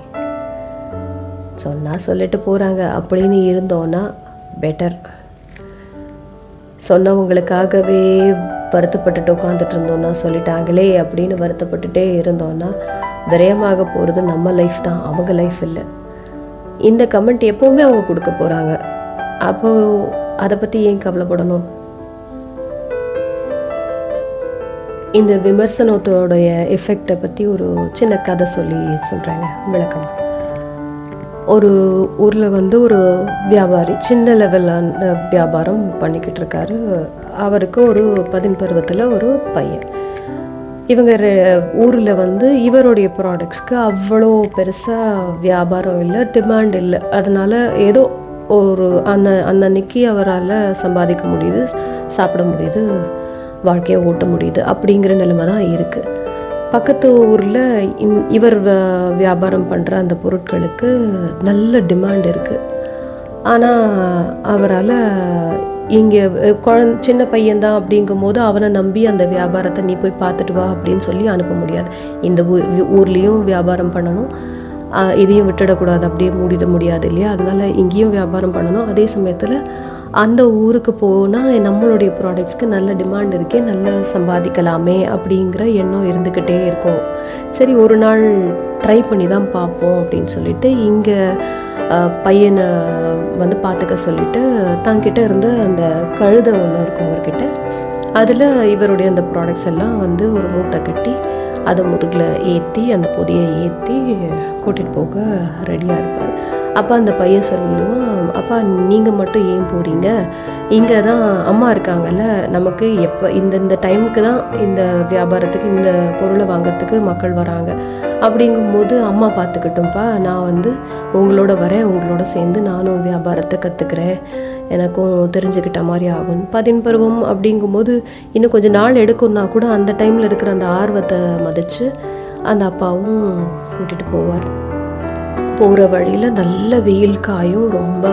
சொன்னால் சொல்லிட்டு போகிறாங்க அப்படின்னு இருந்தோன்னா பெட்டர். சொன்னவங்களுக்காகவே வருத்தப்பட்டுட்டு உட்காந்துட்டு இருந்தோம்னா, சொல்லிட்டாங்களே அப்படின்னு வருத்தப்பட்டுட்டே இருந்தோம்னா விரயமாக போகிறது நம்ம லைஃப் தான், அவங்க லைஃப் இல்லை. இந்த கமெண்ட் எப்போவுமே அவங்க கொடுக்க போகிறாங்க, அப்போது அதை பற்றி ஏன் கவலைப்படணும்? இந்த விமர்சனத்தோடைய எஃபெக்டை பற்றி ஒரு சின்ன கதை சொல்கிறேங்க விளக்கம். ஒரு ஊரில் ஒரு வியாபாரி, சின்ன லெவலான வியாபாரம் பண்ணிக்கிட்டு இருக்காரு. அவருக்கு ஒரு 10 பருவத்தில் ஒரு பையன். இவங்க ஊரில் இவருடைய ப்ராடக்ட்ஸ்க்கு அவ்வளோ பெருசாக வியாபாரம் இல்லை, டிமாண்ட் இல்லை. அதனால் ஏதோ ஒரு அன்னன்னைக்கு அவரால் சம்பாதிக்க முடியுது, சாப்பிட முடியுது, வாழ்க்கையை ஓட்ட முடியுது அப்படிங்கிற நிலைமை தான் இருக்குது. பக்கத்து ஊரில் இவர் வியாபாரம் பண்ணுற அந்த பொருட்களுக்கு நல்ல டிமாண்ட் இருக்குது. ஆனால் அவரால் இங்கே சின்ன பையன்தான் அப்படிங்கும்போது அவனை நம்பி அந்த வியாபாரத்தை நீ போய் பார்த்துட்டு வா அப்படின்னு சொல்லி அனுப்ப முடியாது. இந்த ஊர்லேயும் வியாபாரம் பண்ணணும், இதையும் விட்டுடக்கூடாது, அப்படியே மூடிட முடியாது இல்லையா. அதனால் இங்கேயும் வியாபாரம் பண்ணணும். அதே சமயத்தில் அந்த ஊருக்கு போனால் நம்மளுடைய ப்ராடக்ட்ஸ்க்கு நல்ல டிமாண்ட் இருக்கே, நல்லா சம்பாதிக்கலாமே அப்படிங்கிற எண்ணம் இருந்துக்கிட்டே இருக்கும். சரி ஒரு நாள் ட்ரை பண்ணி தான் பார்ப்போம் அப்படின்னு சொல்லிட்டு இங்கே பையனை வந்து பார்த்துக்க சொல்லிவிட்டு தங்கிட்ட இருந்த அந்த கழுதை ஒன்று இருக்கும் அவர்கிட்ட, அதில் இவருடைய அந்த ப்ராடக்ட்ஸ் எல்லாம் வந்து ஒரு மூட்டை கட்டி அதை முதுகில் ஏற்றி அந்த பொதியை ஏற்றி கூட்டிகிட்டு போக ரெடியாக இருப்பார். அப்போ அந்த பையன் சொல்லுவான், அப்பா நீங்கள் மட்டும் ஏன் போகிறீங்க, இங்கே தான் அம்மா இருக்காங்கல்ல, நமக்கு எப்போ இந்த டைமுக்கு தான் இந்த வியாபாரத்துக்கு இந்த பொருளை வாங்கிறதுக்கு மக்கள் வராங்க, அப்படிங்கும்போது அம்மா பார்த்துக்கிட்டோம்ப்பா, நான் வந்து உங்களோட வரேன், உங்களோட சேர்ந்து நானும் வியாபாரத்தை கற்றுக்கிறேன், எனக்கும் தெரிஞ்சுக்கிட்ட மாதிரி ஆகும். பதின் பருவம் அப்படிங்கும்போது இன்னும் கொஞ்சம் நாள் எடுக்கும்னா கூட அந்த டைமில் இருக்கிற அந்த ஆர்வத்தை மதித்து அந்த அப்பாவும் கூட்டிகிட்டு போவார். போகிற வழியில் நல்ல வெயில் காயும், ரொம்ப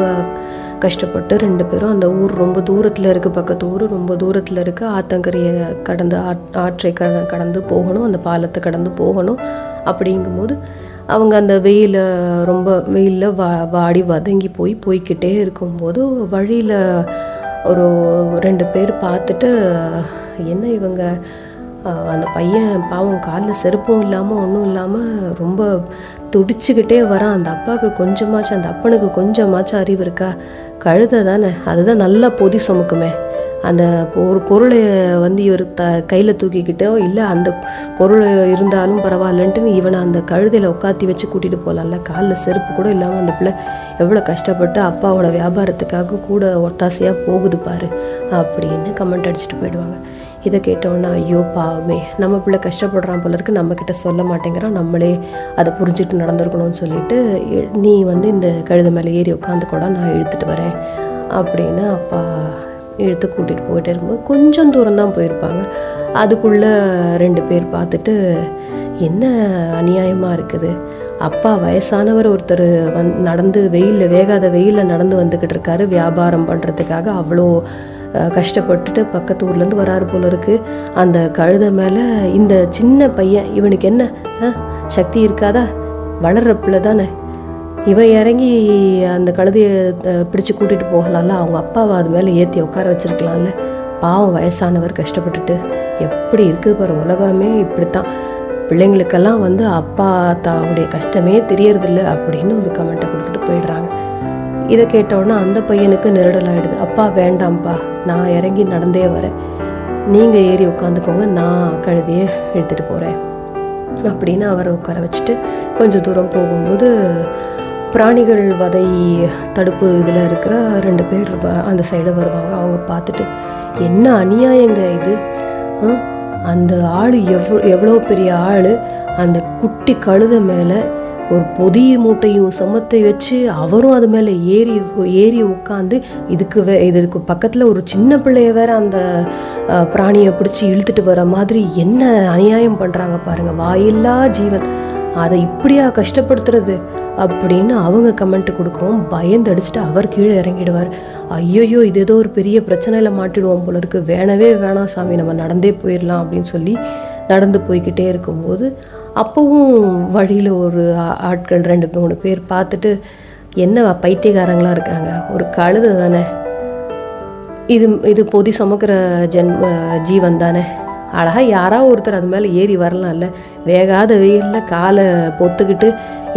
கஷ்டப்பட்டு ரெண்டு பேரும் அந்த ஊர் ரொம்ப தூரத்தில் இருக்குது, பக்கத்து ஊர் ரொம்ப தூரத்தில் இருக்குது, ஆத்தங்கரையை கடந்து ஆற்றை கடந்து போகணும், அந்த பாலத்தை கடந்து போகணும். அப்படிங்கும்போது அவங்க அந்த வெயில ரொம்ப வெயிலில் வாடி வதங்கி போய்கிட்டே இருக்கும்போது வழியில் ஒரு ரெண்டு பேர் பார்த்துட்டு, என்ன இவங்க அந்த பையன் பாவம் காலில் செருப்பும் இல்லாமல் ஒன்றும் இல்லாமல் ரொம்ப துடிச்சுக்கிட்டே வரான், அந்த அப்பாவுக்கு கொஞ்சமாச்சும் அந்த அப்பனுக்கு கொஞ்சமாச்சும் அறிவு இருக்கா, கழுதை தானே அதுதான் நல்லா பொதி சுமக்குமே, அந்த ஒரு பொருளை வந்து இவர் கையில் தூக்கிக்கிட்டோ இல்லை அந்த பொருள் இருந்தாலும் பரவாயில்லன்ட்டுன்னு இவனை அந்த கழுதையில் உட்காத்தி வச்சு கூட்டிகிட்டு போகலாம்ல, காலில் செருப்பு கூட இல்லாமல் அந்த பிள்ளை எவ்வளோ கஷ்டப்பட்டு அப்பாவோட வியாபாரத்துக்காக கூட ஒத்தாசையாக போகுது பாரு அப்படின்னு கமெண்ட் அடிச்சுட்டு போயிடுவாங்க. இதை கேட்டோன்னா ஐயோ பாவமே, நம்ம பிள்ளை கஷ்டப்படுறான் போல இருக்குது, நம்மக்கிட்ட சொல்ல மாட்டேங்கிறான், நம்மளே அதை புரிஞ்சுட்டு நடந்துருக்கணும்னு சொல்லிட்டு நீ வந்து இந்த கழுதை மேலே ஏறி உட்காந்து கூட நான் இழுத்துட்டு வரேன் அப்படின்னு அப்பா இழுத்து கூட்டிகிட்டு போயிட்டே இருக்கும்போது கொஞ்சம் தூரம்தான் போயிருப்பாங்க, அதுக்குள்ளே ரெண்டு பேர் பார்த்துட்டு என்ன அநியாயமாக இருக்குது, அப்பா வயசானவர் ஒருத்தர் நடந்து வெயிலில் வேகாத வெயிலில் நடந்து வந்துக்கிட்டு இருக்காரு, வியாபாரம் பண்ணுறதுக்காக அவ்வளோ கஷ்டப்பட்டுட்டு பக்கத்து ஊர்லேருந்து வராரு போல இருக்குது, அந்த கழுதை மேலே இந்த சின்ன பையன் இவனுக்கு என்ன சக்தி இருக்காதா, வளர்ற பிள்ளை தானே, இவன் இறங்கி அந்த கழுதையை பிடிச்சி கூட்டிகிட்டு போகலாம்ல, அவங்க அப்பாவை அது மேலே ஏற்றி உட்கார வச்சுருக்கலாம்ல, பாவம் வயசானவர் கஷ்டப்பட்டுட்டு எப்படி இருக்குது பாரு, உலகமே இப்படித்தான், பிள்ளைங்களுக்கெல்லாம் வந்து அப்பா தாவுடைய கஷ்டமே தெரியறதில்ல அப்படின்னு ஒரு கமெண்ட்டை கொடுத்துட்டு போயிடுறாங்க. இதை கேட்டோன்னா அந்த பையனுக்கு நெருடல் ஆகிடுது, அப்பா வேண்டாம்ப்பா, நான் இறங்கி நடந்தே வரேன், நீங்கள் ஏறி உட்காந்துக்கோங்க, நான் கழுதையை எடுத்துகிட்டு போகிறேன் அப்படின்னு அவரை உட்கார வச்சுட்டு கொஞ்சம் தூரம் போகும்போது பிராணிகள் வதை தடுப்பு இதில் இருக்கிற ரெண்டு பேர் அந்த சைடு வருவாங்க. அவங்க பார்த்துட்டு என்ன அநியாயங்க இது, அந்த ஆள் எவ்வளோ பெரிய ஆள், அந்த குட்டி கழுதை மேலே ஒரு பொதிய மூட்டையும் சுமத்தை வச்சு அவரும் அது மேலே ஏறி உட்காந்து, இதுக்கு பக்கத்தில் ஒரு சின்ன பிள்ளைய வேற அந்த பிராணியை பிடிச்சி இழுத்துட்டு வர மாதிரி என்ன அநியாயம் பண்ணுறாங்க பாருங்கள், வாயில்லா ஜீவன், அதை இப்படியா கஷ்டப்படுத்துறது அப்படின்னு அவங்க கமெண்ட் கொடுக்கவும் பயந்தடிச்சுட்டு அவர் கீழே இறங்கிடுவார். ஐயோயோ இது ஏதோ ஒரு பெரிய பிரச்சனையில் மாட்டிடுவோம் போல இருக்குது, வேணவே வேணாம் சாமி, நம்ம நடந்தே போயிடலாம் அப்படின்னு சொல்லி நடந்து போய்கிட்டே இருக்கும்போது அப்போவும் வழியில் ஒரு ஆட்கள் ரெண்டு மூணு பேர் பார்த்துட்டு என்ன பைத்தியக்காரங்களாக இருக்காங்க, ஒரு கழுதை தானே இது பொதி சுமக்கிற ஜீவன் தானே, அழகாக யாராவது ஒருத்தர் அது மேலே ஏறி வரலாம்ல, வேகாத வெயிலில் காலை பொத்துக்கிட்டு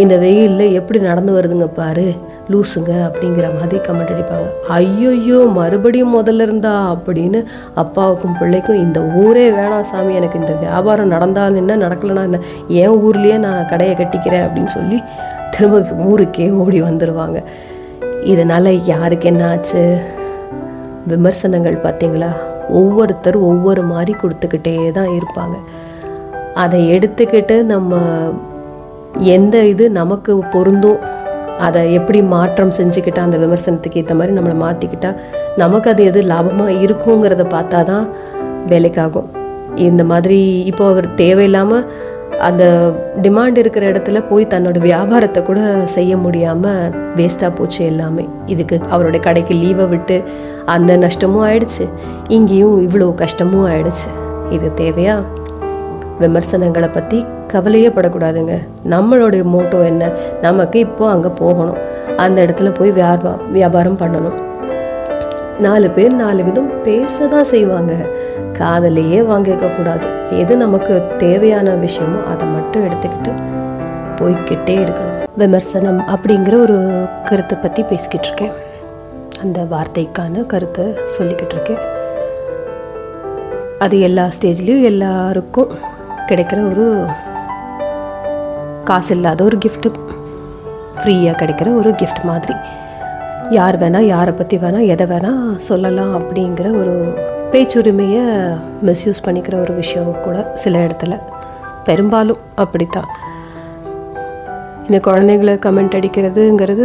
இந்த வெயிலில் எப்படி நடந்து வருதுங்க பாரு லூசுங்க அப்படிங்கிற மாதிரி கமெண்ட் அடிப்பாங்க. ஐயோயோ மறுபடியும் முதல்ல இருந்தா அப்படின்னு அப்பாவுக்கும் பிள்ளைக்கும் இந்த ஊரே வேணாம் சாமி, எனக்கு இந்த வியாபாரம் நடந்தால் என்ன, நடக்கலைன்னா என்ன, என் ஊர்லேயே நான் கடையை கட்டிக்கிறேன் அப்படின்னு சொல்லி திரும்ப ஊருக்கே ஓடி வந்துடுவாங்க. இதனால் யாருக்கு என்ன ஆச்சு, விமர்சனங்கள் பார்த்தீங்களா, ஒவ்வொருத்தர் ஒவ்வொரு மாதிரி கொடுத்துக்கிட்டே தான் இருப்பாங்க. அதை எடுத்துக்கிட்டு நம்ம எந்த இது நமக்கு பொருந்தும், அதை எப்படி மாற்றம் செஞ்சுக்கிட்டால் அந்த விமர்சனத்துக்கு ஏற்ற மாதிரி நம்மளை மாற்றிக்கிட்டால் நமக்கு அது எது லாபமாக இருக்குங்கிறத பார்த்தா தான் வேலைக்காகும். இந்த மாதிரி இப்போ அவர் தேவையில்லாமல் அந்த டிமாண்ட் இருக்கிற இடத்துல போய் தன்னோட வியாபாரத்தை கூட செய்ய முடியாமல் வேஸ்ட்டாக போச்சு எல்லாமே. இதுக்கு அவரோட கடைக்கு லீவை விட்டு அந்த நஷ்டமும் ஆயிடுச்சு, இங்கேயும் இவ்வளோ கஷ்டமும் ஆயிடுச்சு, இது தேவையா? விமர்சனங்களை பற்றி கவலையே படக்கூடாதுங்க. நம்மளுடைய மோட்டோ என்ன, நமக்கு இப்போது அங்கே போகணும், அந்த இடத்துல போய் வியாபாரம் பண்ணணும். 4 பேர் 4 விதம் பேச தான் செய்வாங்க. காதலையே வாங்கிக்கக்கூடாது. எது நமக்கு தேவையான விஷயமோ அதை மட்டும் எடுத்துக்கிட்டு போய்கிட்டே இருக்கணும். விமர்சனம் அப்படிங்கிற ஒரு கருத்தை பற்றி பேசிக்கிட்டு இருக்கேன், அந்த வார்த்தைக்கான கருத்தை சொல்லிக்கிட்டு இருக்கேன். அது எல்லா ஸ்டேஜ்லேயும் எல்லாருக்கும் கிடைக்கிற ஒரு காசு இல்லாத ஒரு கிஃப்ட்டு, ஃப்ரீயாக கிடைக்கிற ஒரு கிஃப்ட் மாதிரி. யார் வேணால் யாரை பற்றி வேணால் எதை வேணால் சொல்லலாம் அப்படிங்கிற ஒரு பேச்சுரிமையை மிஸ்யூஸ் பண்ணிக்கிற ஒரு விஷயம் கூட சில இடத்துல, பெரும்பாலும் அப்படித்தான். இந்த குழந்தைங்களை கமெண்ட் அடிக்கிறதுங்கிறது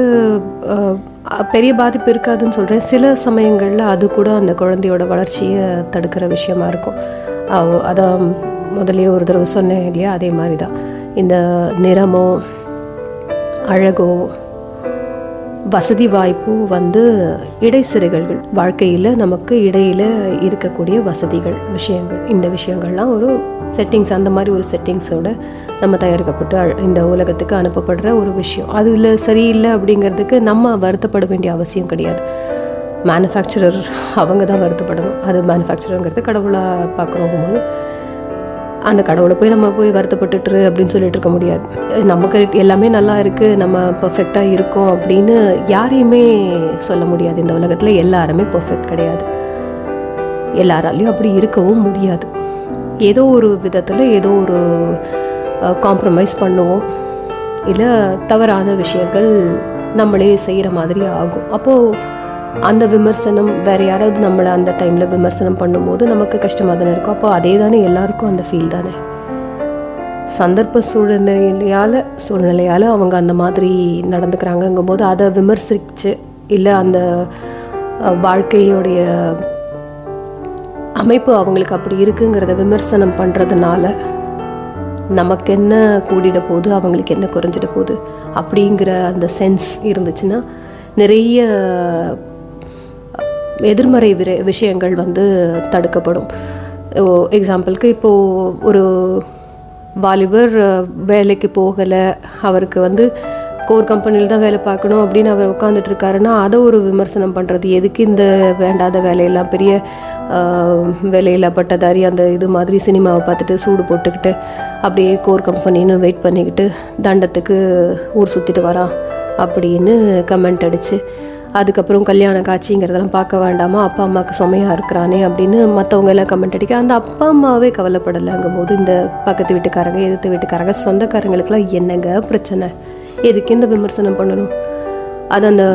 பெரிய பாதிப்பு இருக்காதுன்னு சொல்கிறேன். சில சமயங்களில் அது கூட அந்த குழந்தையோட வளர்ச்சியை தடுக்கிற விஷயமா இருக்கும். அதான் முதலே ஒரு தடவை சொன்னேன் இல்லையா, அதே மாதிரி தான் இந்த நிறமோ அழகோ வசதி வாய்ப்பு இடைசிறைகள் வாழ்க்கையில் நமக்கு இடையில் இருக்கக்கூடிய வசதிகள் விஷயங்கள், இந்த விஷயங்கள்லாம் ஒரு செட்டிங்ஸ், அந்த மாதிரி ஒரு செட்டிங்ஸோடு நம்ம தயாரிக்கப்பட்டு இந்த உலகத்துக்கு அனுப்பப்படுற ஒரு விஷயம். அதில் சரியில்லை அப்படிங்கிறதுக்கு நம்ம வருத்தப்பட வேண்டிய அவசியம் கிடையாது. மேனுஃபேக்சரர் அவங்க தான் வருத்தப்படணும். அது மேனுஃபேக்சருங்கிறது கடவுளாக பார்க்குறோங்கும்போது அந்த கடவுளை போய் நம்ம போய் வருத்தப்பட்டுட்டு அப்படின்னு சொல்லிட்டு இருக்க முடியாது. நமக்கு எல்லாமே நல்லா இருக்குது, நம்ம பர்ஃபெக்டாக இருக்கோம் அப்படின்னு யாரையுமே சொல்ல முடியாது. இந்த உலகத்தில் எல்லாருமே பர்ஃபெக்ட் கிடையாது, எல்லாராலையும் அப்படி இருக்கவும் முடியாது. ஏதோ ஒரு விதத்தில் ஏதோ ஒரு காம்ப்ரமைஸ் பண்ணுவோம், இல்லை தவறான விஷயங்கள் நம்மளே செய்கிற மாதிரி ஆகும். அப்போது அந்த விமர்சனம் வேறு யாராவது நம்மளை அந்த டைமில் விமர்சனம் பண்ணும்போது நமக்கு கஷ்டமாக தானே இருக்கும். அப்போ அதே தானே எல்லாருக்கும் அந்த ஃபீல் தானே. சந்தர்ப்ப சூழ்நிலையால் அவங்க அந்த மாதிரி நடந்துக்கிறாங்கங்கும் போது அதை விமர்சிச்சு, இல்லை அந்த வாழ்க்கையோடைய அமைப்பு அவங்களுக்கு அப்படி இருக்குங்கிறத விமர்சனம் பண்ணுறதுனால நமக்கு என்ன கூடிட போகுது, அவங்களுக்கு என்ன குறைஞ்சிட போகுது அப்படிங்கிற அந்த சென்ஸ் இருந்துச்சுன்னா நிறைய எதிர்மறை விஷயங்கள் தடுக்கப்படும். எக்ஸாம்பிளுக்கு இப்போது ஒரு வாலிபர் வேலைக்கு போகலை, அவருக்கு கோர் கம்பெனியில் தான் வேலை பார்க்கணும் அப்படின்னு அவர் உட்காந்துட்டு இருக்காருன்னா அதை ஒரு விமர்சனம் பண்ணுறது. எதுக்கு இந்த வேண்டாத வேலையெல்லாம், பெரிய வேலையில்லா பட்டதாரி அந்த இது மாதிரி சினிமாவை பார்த்துட்டு சூடு போட்டுக்கிட்டு அப்படியே கோர் கம்பெனின்னு வெயிட் பண்ணிக்கிட்டு தண்டத்துக்கு ஊர் சுற்றிட்டு வரா அப்படின்னு கமெண்ட் அடித்து, அதுக்கப்புறம் கல்யாண காட்சிங்கிறதெல்லாம் பார்க்க வேண்டாமா, அப்பா அம்மாவுக்கு சுமையாக இருக்கிறானே அப்படின்னு மற்றவங்க எல்லாம் கமெண்ட் அடிக்க, அந்த அப்பா அம்மாவே கவலைப்படலைங்கும் போது இந்த பக்கத்து வீட்டுக்காரங்க, எதிர்த்து வீட்டுக்காரங்க, சொந்தக்காரங்களுக்கெல்லாம் என்னங்க பிரச்சனை, எதுக்கு இந்த விமர்சனம் பண்ணணும். அது அந்த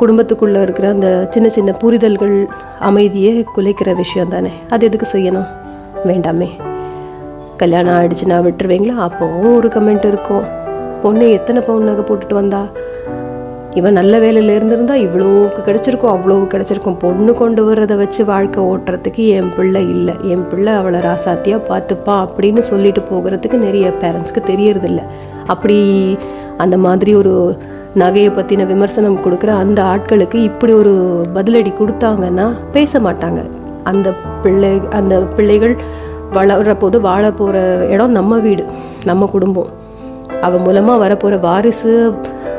குடும்பத்துக்குள்ளே இருக்கிற அந்த சின்ன சின்ன புரிதல்கள் அமைதியே குலைக்கிற விஷயம் தானே. அது எதுக்கு செய்யணும், வேண்டாமே. கல்யாணம் ஆகிடுச்சுன்னா விட்டுருவீங்களா, அப்போவும் ஒரு கமெண்ட் இருக்கும், பொண்ணு எத்தனை பவுன் நகை போட்டுட்டு வந்தா, இவன் நல்ல வேலையில் இருந்திருந்தா இவ்வளோவுக்கு கிடச்சிருக்கும், அவ்வளோ கிடச்சிருக்கும், பொண்ணு கொண்டு வர்றதை வச்சு வாழ்க்கை ஓட்டுறதுக்கு என் பிள்ளை இல்லை, என் பிள்ளை அவளை ராசாத்தியாக பார்த்துப்பான் அப்படின்னு சொல்லிட்டு போகிறதுக்கு நிறைய பேரண்ட்ஸ்க்கு தெரியறதில்ல. அப்படி அந்த மாதிரி ஒரு நகையை பற்றின விமர்சனம் கொடுக்குற அந்த ஆட்களுக்கு இப்படி ஒரு பதிலடி கொடுத்தாங்கன்னா பேச மாட்டாங்க. அந்த பிள்ளைகள் வளர்கிற போது வாழ போகிற இடம் நம்ம வீடு, நம்ம குடும்பம், அவன் மூலமாக வரப்போகிற வாரிசு,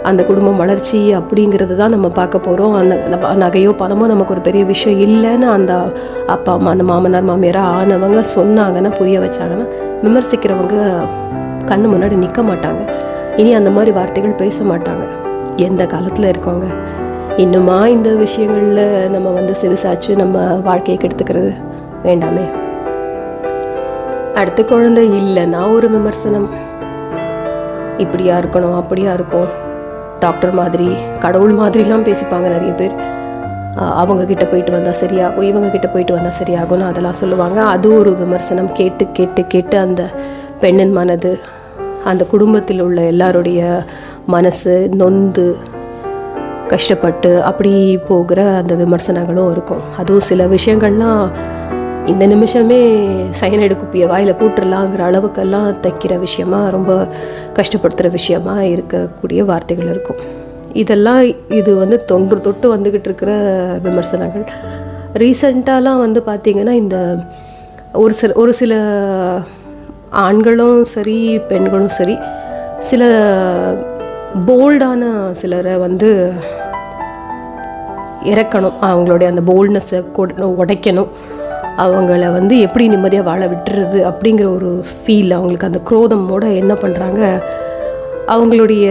அந்த குடும்பம் வளர்ச்சி அப்படிங்கிறது தான் நம்ம பார்க்க போகிறோம். அந்த நகையோ பணமோ நமக்கு ஒரு பெரிய விஷயம் இல்லைன்னு அந்த அப்பா அம்மா, அந்த மாமனார் மாமியாராக ஆனவங்க சொன்னாங்கன்னா, புரிய வச்சாங்கன்னா, விமர்சிக்கிறவங்க கண்ணு முன்னாடி நிற்க மாட்டாங்க. இனி அந்த மாதிரி வார்த்தைகள் பேச மாட்டாங்க. எந்த காலத்தில் இருக்கவங்க இன்னுமா இந்த விஷயங்களில் நம்ம செவிசாச்சு நம்ம வாழ்க்கையை கெடுத்துக்கிறது, வேண்டாமே. அடுத்த குழந்தை இல்லைன்னா ஒரு விமர்சனம், இப்படியா இருக்கணும், அப்படியா இருக்கும், டாக்டர் மாதிரி கடவுள் மாதிரிலாம் பேசிப்பாங்க நிறைய பேர். அவங்கக்கிட்ட போயிட்டு வந்தால் சரியாகும், இவங்கக்கிட்ட போயிட்டு வந்தால் சரியாகும்னு அதெல்லாம் சொல்லுவாங்க. அது ஒரு விமர்சனம். கேட்டு கேட்டு கேட்டு அந்த பெண்ணின் மனது, அந்த குடும்பத்தில் உள்ள எல்லாருடைய மனசு நொந்து கஷ்டப்பட்டு அப்படி போகிற அந்த விமர்சனங்களும் இருக்கும். அதுவும் சில விஷயங்கள்லாம் இந்த நிமிஷமே சயனடு குப்பியை வாயில் போட்டுடலாங்கிற அளவுக்கெல்லாம் தைக்கிற விஷயமா, ரொம்ப கஷ்டப்படுத்துகிற விஷயமா இருக்கக்கூடிய வார்த்தைகள் இருக்கும். இதெல்லாம் இது தொன்று தொட்டு வந்துக்கிட்டு இருக்கிற விமர்சனங்கள். ரீசண்டாலாம் பார்த்திங்கன்னா இந்த ஒரு சில ஆண்களும் சரி பெண்களும் சரி சில போல்டான சிலரை வந்து இறக்கணும், அவங்களுடைய அந்த போல்ட்னஸை உடைக்கணும், அவங்கள வந்து எப்படி நிம்மதியாக வாழ விட்டுறது அப்படிங்கிற ஒரு ஃபீல் அவங்களுக்கு அந்த குரோதமோடு என்ன பண்ணுறாங்க, அவங்களுடைய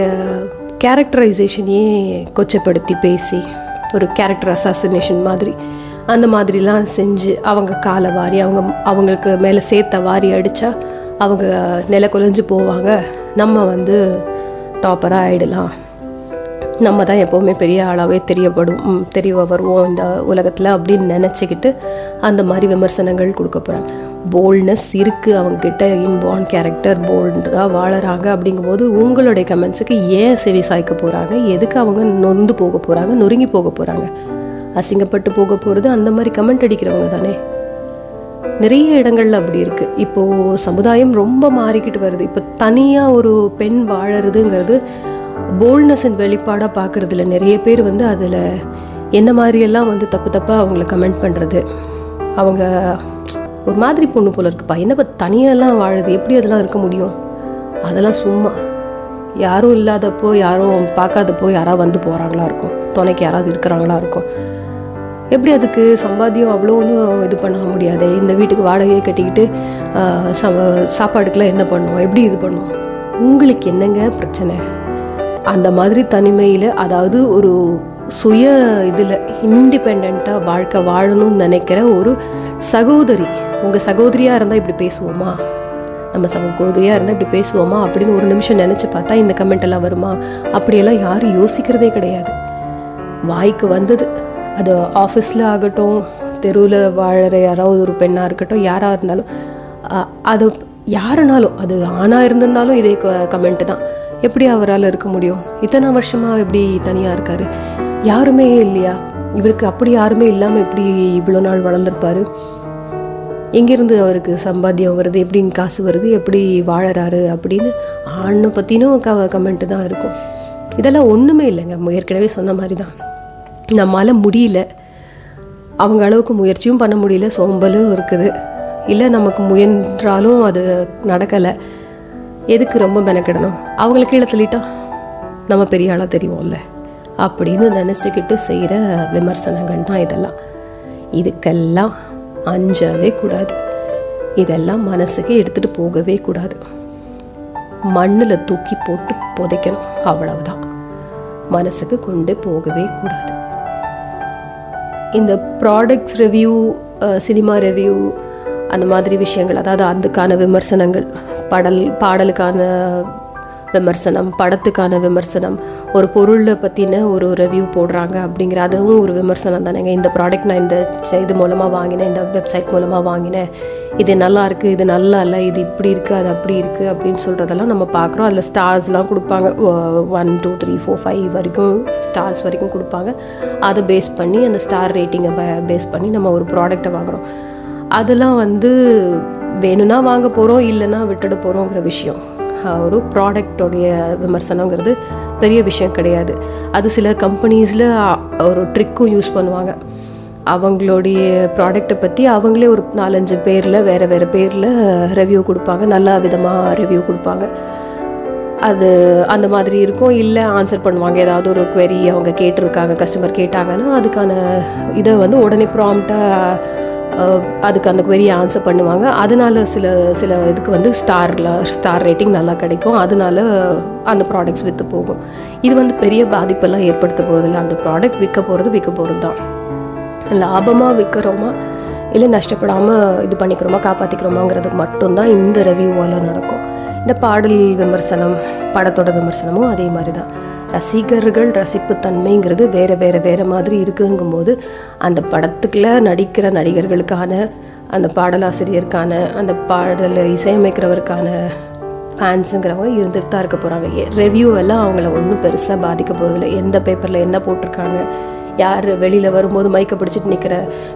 கேரக்டரைசேஷனையே கொச்சப்படுத்தி பேசி ஒரு கேரக்டர் அசாசினேஷன் மாதிரி அந்த மாதிரிலாம் செஞ்சு அவங்க காலை வாரி அவங்களுக்கு மேலே சேர்த்த வாரி அடித்தா அவங்க நிலை குலைஞ்சு போவாங்க, நம்ம வந்து டாப்பராக ஆகிடலாம், நம்ம தான் எப்போவுமே பெரிய ஆளாகவே தெரிய வருவோம் இந்த உலகத்தில் அப்படின்னு நினச்சிக்கிட்டு அந்த மாதிரி விமர்சனங்கள் கொடுக்க போகிறாங்க. போல்ட்னஸ் இருக்குது அவங்கக்கிட்ட, இன்பார்ன் கேரக்டர் போல்டாக வாழறாங்க. அப்படிங்கும்போது உங்களுடைய கமெண்ட்ஸுக்கு ஏன் செவி சாய்க்க போகிறாங்க, எதுக்கு அவங்க நொந்து போக போகிறாங்க, நொறுங்கி போக போகிறாங்க, அசிங்கப்பட்டு போக போகிறது அந்த மாதிரி கமெண்ட் அடிக்கிறவங்க தானே. நிறைய இடங்கள்ல அப்படி இருக்குது. இப்போது சமுதாயம் ரொம்ப மாறிக்கிட்டு வருது. இப்போ தனியாக ஒரு பெண் வாழறதுங்கிறது போல்ட்னஸின் வெளிப்பாடாக பார்க்குறதுல நிறைய பேர் வந்து அதில் என்ன மாதிரியெல்லாம் வந்து தப்பு தப்பாக அவங்கள கமெண்ட் பண்ணுறது, அவங்க ஒரு மாதிரி பொண்ணு போல இருக்குப்பா, என்னப்பா தனியெல்லாம் வாழுது, எப்படி அதெல்லாம் இருக்க முடியும், அதெல்லாம் சும்மா யாரும் இல்லாதப்போ யாரும் பார்க்காதப்போ யாராவது வந்து போகிறாங்களா இருக்கும், துணைக்கு யாராவது இருக்கிறாங்களா இருக்கும், எப்படி அதுக்கு சம்பாத்தியம் அவ்வளோ ஒன்றும் இது பண்ண முடியாது, இந்த வீட்டுக்கு வாடகையை கட்டிக்கிட்டு சாப்பாடுக்கெலாம் என்ன பண்ணுவோம், எப்படி இது பண்ணுவோம், உங்களுக்கு என்னங்க பிரச்சனை. அந்த மாதிரி தனிமையில், அதாவது ஒரு சுய இதில் இண்டிபெண்ட்டாக வாழ்க்கை வாழணும்னு நினைக்கிற ஒரு சகோதரி, உங்கள் சகோதரியாக இருந்தால் இப்படி பேசுவோமா, நம்ம சகோதரியாக இருந்தால் இப்படி பேசுவோமா அப்படின்னு ஒரு நிமிஷம் நினச்சி பார்த்தா இந்த கமெண்டெல்லாம் வருமா? அப்படியெல்லாம் யாரும் யோசிக்கிறதே கிடையாது. வாய்க்கு வந்தது, அது ஆஃபீஸில் ஆகட்டும், தெருவில் வாழற யாராவது ஒரு பெண்ணாக இருக்கட்டும், யாராக இருந்தாலும் அது யாருனாலும், அது ஆணாக இருந்திருந்தாலும் இதே கமெண்ட்டு தான், எப்படி அவரால் இருக்க முடியும், இத்தனை வருஷமாக எப்படி தனியாக இருக்கார், யாருமே இல்லையா இவருக்கு, அப்படி யாருமே இல்லாமல் எப்படி இவ்வளோ நாள் வளர்ந்துருப்பார், எங்கேருந்து அவருக்கு சம்பாத்தியம் வருது, எப்படி காசு வருது, எப்படி வாழறாரு அப்படின்னு ஆணை பற்றினும் கமெண்ட்டு தான் இருக்கும். இதெல்லாம் ஒன்றுமே இல்லைங்க, ஏற்கனவே சொன்ன மாதிரி தான், நம்மளால் முடியல, அவங்க அளவுக்கு முயற்சியும் பண்ண முடியல, சோம்பலும் இருக்குது, இல்லை நமக்கு முயன்றாலும் அது நடக்கலை, எதுக்கு ரொம்ப மெனக்கிடணும், அவங்கள கீழே தள்ளிட்டா நம்ம பெரிய ஆளாக தெரியும்ல அப்படின்னு நினச்சிக்கிட்டு செய்கிற விமர்சனங்கள் தான் இதெல்லாம். இதுக்கெல்லாம் அஞ்சவே கூடாது, இதெல்லாம் மனசுக்கு எடுத்துகிட்டு போகவே கூடாது, மண்ணில் தூக்கி போட்டு புதைக்கணும், அவ்வளவுதான், மனசுக்கு கொண்டு போகவே கூடாது. இந்த ப்ராடக்ட்ஸ் ரிவ்யூ, சினிமா ரிவ்யூ, அந்த மாதிரி விஷயங்கள், அதாவது அதுக்கான விமர்சனங்கள், பாடலுக்கான விமர்சனம், படத்துக்கான விமர்சனம், ஒரு பொருளை பற்றின ஒரு ரிவ்யூ போடுறாங்க அப்படிங்கிற அதுவும் ஒரு விமர்சனம் தானேங்க. இந்த ப்ராடக்ட் நான் இந்த இது மூலமாக வாங்கினேன், இந்த வெப்சைட் மூலமாக வாங்கினேன், இது நல்லா இருக்குது, இது நல்லா இல்லை, இது இப்படி இருக்குது, அது அப்படி இருக்குது அப்படின்னு சொல்கிறதெல்லாம் நம்ம பார்க்குறோம். அதில் ஸ்டார்ஸ்லாம் கொடுப்பாங்க, 1 2 3 4 5 வரைக்கும் ஸ்டார்ஸ் வரைக்கும் கொடுப்பாங்க. அதை பேஸ் பண்ணி அந்த ஸ்டார் ரேட்டிங்கை பேஸ் பண்ணி நம்ம ஒரு ப்ராடக்டை வாங்குகிறோம். அதெல்லாம் வந்து வேணும்னா வாங்க போகிறோம், இல்லைன்னா விட்டுட போகிறோங்கிற விஷயம். ஒரு ப்ராடக்டோடைய விமர்சனங்கிறது பெரிய விஷயம் கிடையாது. அது சில கம்பெனிஸில் ஒரு ட்ரிக்கும் யூஸ் பண்ணுவாங்க, அவங்களுடைய ப்ராடக்டை பற்றி அவங்களே ஒரு 4-5 பேரில் வேறு வேறு பேரில் ரிவ்யூ கொடுப்பாங்க, நல்ல விதமாக ரிவ்யூ கொடுப்பாங்க, அது அந்த மாதிரி இருக்கும். இல்லை ஆன்சர் பண்ணுவாங்க, ஏதாவது ஒரு குவெரி அவங்க கேட்டிருக்காங்க, கஸ்டமர் கேட்டாங்கன்னா அதுக்கான இதை வந்து உடனே ப்ராம்ப்டாக அதுக்கு அந்த குவெரியை ஆன்சர் பண்ணுவாங்க. அதனால சில இதுக்கு வந்து ஸ்டார் ரேட்டிங் நல்லா கிடைக்கும், அதனால அந்த ப்ராடக்ட்ஸ் விற்று போகும். இது வந்து பெரிய பாதிப்பெல்லாம் ஏற்படுத்த போகிறதில்ல, அந்த ப்ராடக்ட் விற்க போகிறது தான். லாபமாக விற்கிறோமா இல்லை நஷ்டப்படாமல் இது பண்ணிக்கிறோமா காப்பாற்றிக்கிறோமாங்கிறது மட்டும்தான் இந்த ரிவ்யூவால் நடக்கும். இந்த பாடல் விமர்சனம், படத்தோட விமர்சனமும் அதே மாதிரி தான். ரசிகர்கள் ரசிப்பு தன்மைங்கிறது வேறு வேறு வேறு மாதிரி இருக்குங்கும்போது அந்த படத்துக்குள்ளே நடிக்கிற நடிகர்களுக்கான, அந்த பாடலாசிரியருக்கான, அந்த பாடலை இசையமைக்கிறவருக்கான ஃபேன்ஸுங்கிறவங்க இருந்துகிட்டு தான் இருக்க போகிறாங்க. ரிவ்யூவெல்லாம் அவங்கள ஒன்றும் பெருசாக பாதிக்க போகிறதில்ல. எந்த பேப்பரில் என்ன போட்டிருக்காங்க, யார் வெளியில் வரும்போது மைக்கை பிடிச்சிட்டு நிற்கிற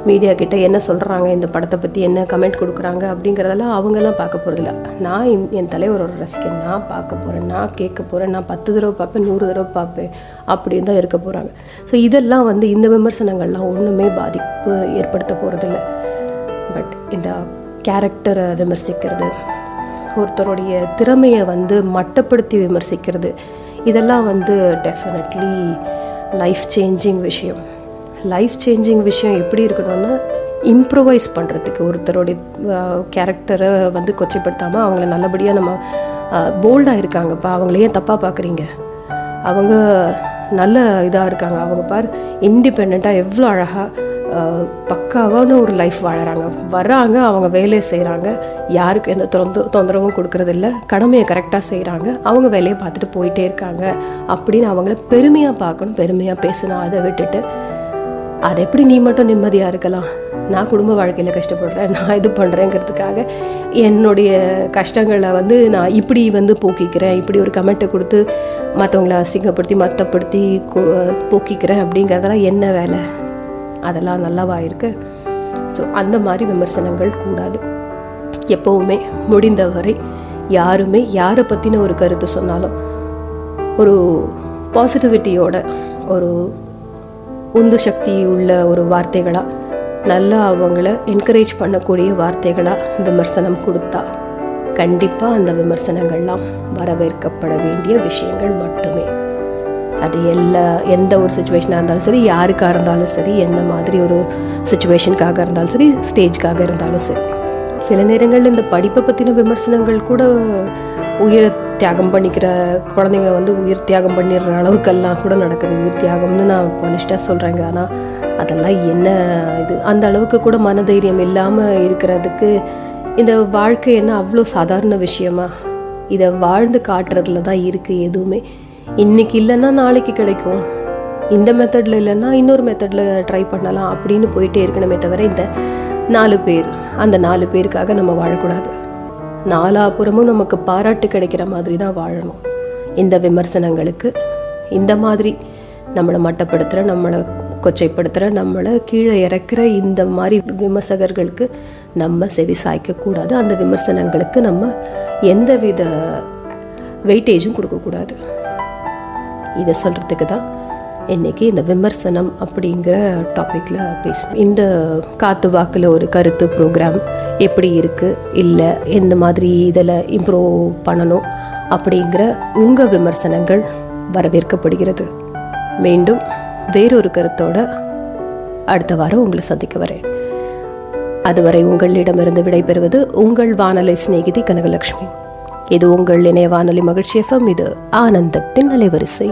மீடியா கிட்டே என்ன சொல்கிறாங்க, இந்த படத்தை பற்றி என்ன கமெண்ட் கொடுக்குறாங்க அப்படிங்கிறதெல்லாம் அவங்கெல்லாம் பார்க்க போகிறதில்ல. நான் என் தலைவரோட ரசிக்கிறேன், நான் பார்க்க போகிறேன், நான் கேட்க போகிறேன், நான் 10 தடவை பார்ப்பேன், 100 தடவை பார்ப்பேன் அப்படின்னு தான் இருக்க போகிறாங்க. ஸோ இதெல்லாம் வந்து இந்த விமர்சனங்கள்லாம் ஒன்றுமே பாதிப்பு ஏற்படுத்த போகிறதில்ல. பட் இந்த கேரக்டரை விமர்சிக்கிறது, ஒருத்தருடைய திறமையை வந்து மட்டப்படுத்தி விமர்சிக்கிறது, இதெல்லாம் வந்து டெஃபினெட்லி லைஃப் சேஞ்சிங் விஷயம். லைஃப் சேஞ்சிங் விஷயம் எப்படி இருக்கணும்னா, இம்ப்ரூவைஸ் பண்ணுறதுக்கு ஒருத்தருடைய கேரக்டரை வந்து கொச்சைப்படுத்தாமல் அவங்கள நல்லபடியாக நம்ம போல்டாக இருக்காங்கப்பா, அவங்களே தப்பாக பார்க்குறீங்க, அவங்க நல்ல இதாக இருக்காங்க, அவங்க பார் இண்டிபெண்ட்டாக எவ்வளோ அழகாக பக்காவான ஒரு லைஃப் வாழறாங்க, வர்றாங்க, அவங்க வேலையை செய்கிறாங்க, யாருக்கு எந்த தொந்தரவும் கொடுக்கறதில்ல, கடமையை கரெக்டாக செய்கிறாங்க, அவங்க வேலையை பார்த்துட்டு போயிட்டே இருக்காங்க அப்படின்னு அவங்கள பெருமையாக பார்க்கணும், பெருமையாக பேசணும். அதை விட்டுட்டு அது எப்படி நீ மட்டும் நிம்மதியாக இருக்கலாம், நான் குடும்ப வாழ்க்கையில் கஷ்டப்படுறேன், நான் இது பண்ணுறேங்கிறதுக்காக என்னுடைய கஷ்டங்களை வந்து நான் இப்படி வந்து போக்கிக்கிறேன், இப்படி ஒரு கமெண்ட்டை கொடுத்து மற்றவங்கள அசிங்கப்படுத்தி மற்றப்படுத்தி போக்கிக்கிறேன் அப்படிங்கிறதெல்லாம் என்ன வேலை, அதெல்லாம் நல்லாவாக இருக்குது. ஸோ அந்த மாதிரி விமர்சனங்கள் கூடாது. எப்போவுமே முடிந்தவரை யாருமே யாரை பற்றின ஒரு கருத்து சொன்னாலும் ஒரு பாசிட்டிவிட்டியோட, ஒரு உந்து சக்தி உள்ள ஒரு வார்த்தைகளாக, நல்லா அவங்கள என்கரேஜ் பண்ணக்கூடிய வார்த்தைகளாக விமர்சனம் கொடுத்தா கண்டிப்பாக அந்த விமர்சனங்கள்லாம் வரவேற்கப்பட வேண்டிய விஷயங்கள் மட்டுமே. அது எந்த ஒரு சுச்சுவேஷனாக இருந்தாலும் சரி, யாருக்காக இருந்தாலும் சரி, எந்த மாதிரி ஒரு சுச்சுவேஷனுக்காக இருந்தாலும் சரி, ஸ்டேஜ்க்காக இருந்தாலும் சரி. சில நேரங்களில் இந்த படிப்பை பற்றின விமர்சனங்கள் கூட உயிரை தியாகம் பண்ணிக்கிற குழந்தைங்க வந்து உயிர் தியாகம் பண்ணிடுற அளவுக்கெல்லாம் கூட நடக்குது. உயிர் தியாகம்னு நான் பாலிஷ்டாக சொல்கிறேங்க, ஆனால் அதெல்லாம் என்ன இது, அந்த அளவுக்கு கூட மனதைரியம் இல்லாமல் இருக்கிறதுக்கு இந்த வாழ்க்கை என்ன அவ்வளோ சாதாரண விஷயமா? இதை வாழ்ந்து காட்டுறதுல தான் இருக்குது எதுவுமே. இன்றைக்கி இல்லைன்னா நாளைக்கு கிடைக்கும், இந்த மெத்தடில் இல்லைன்னா இன்னொரு மெத்தடில் ட்ரை பண்ணலாம் அப்படின்னு போயிட்டே இருக்கணுமே தவிர, இந்த 4 பேர் அந்த 4 பேருக்காக நம்ம வாழக்கூடாது. 4 புறமும் நமக்கு பாராட்டு கிடைக்கிற மாதிரி தான் வாழணும். இந்த விமர்சனங்களுக்கு, இந்த மாதிரி நம்மளை மட்டப்படுத்துகிற, நம்மளை கொச்சைப்படுத்துகிற, நம்மளை கீழே இறக்குற இந்த மாதிரி விமர்சகர்களுக்கு நம்ம செவி சாய்க்கக்கூடாது. அந்த விமர்சனங்களுக்கு நம்ம எந்தவித வெயிட்டேஜும் கொடுக்கக்கூடாது. இதை சொல்கிறதுக்கு தான் இன்றைக்கி இந்த விமர்சனம் அப்படிங்கிற டாப்பிக்கில் பேசணும். இந்த காற்று வாக்கில் ஒரு கருத்து ப்ரோக்ராம் எப்படி இருக்குது, இல்லை எந்த மாதிரி இதில் இம்ப்ரூவ் பண்ணணும் அப்படிங்கிற உங்கள் விமர்சனங்கள் வரவேற்கப்படுகிறது. மீண்டும் வேறொரு கருத்தோட அடுத்த வாரம் உங்களை சந்திக்க வரேன். அதுவரை உங்களிடமிருந்து விடைபெறுவது உங்கள் வானொலி சிநேகிதி கனகலட்சுமி. இது உங்கள் இணைய வானொலி மகிழ்ச்சி FM. இது ஆனந்தத்தின் அலைவரிசை.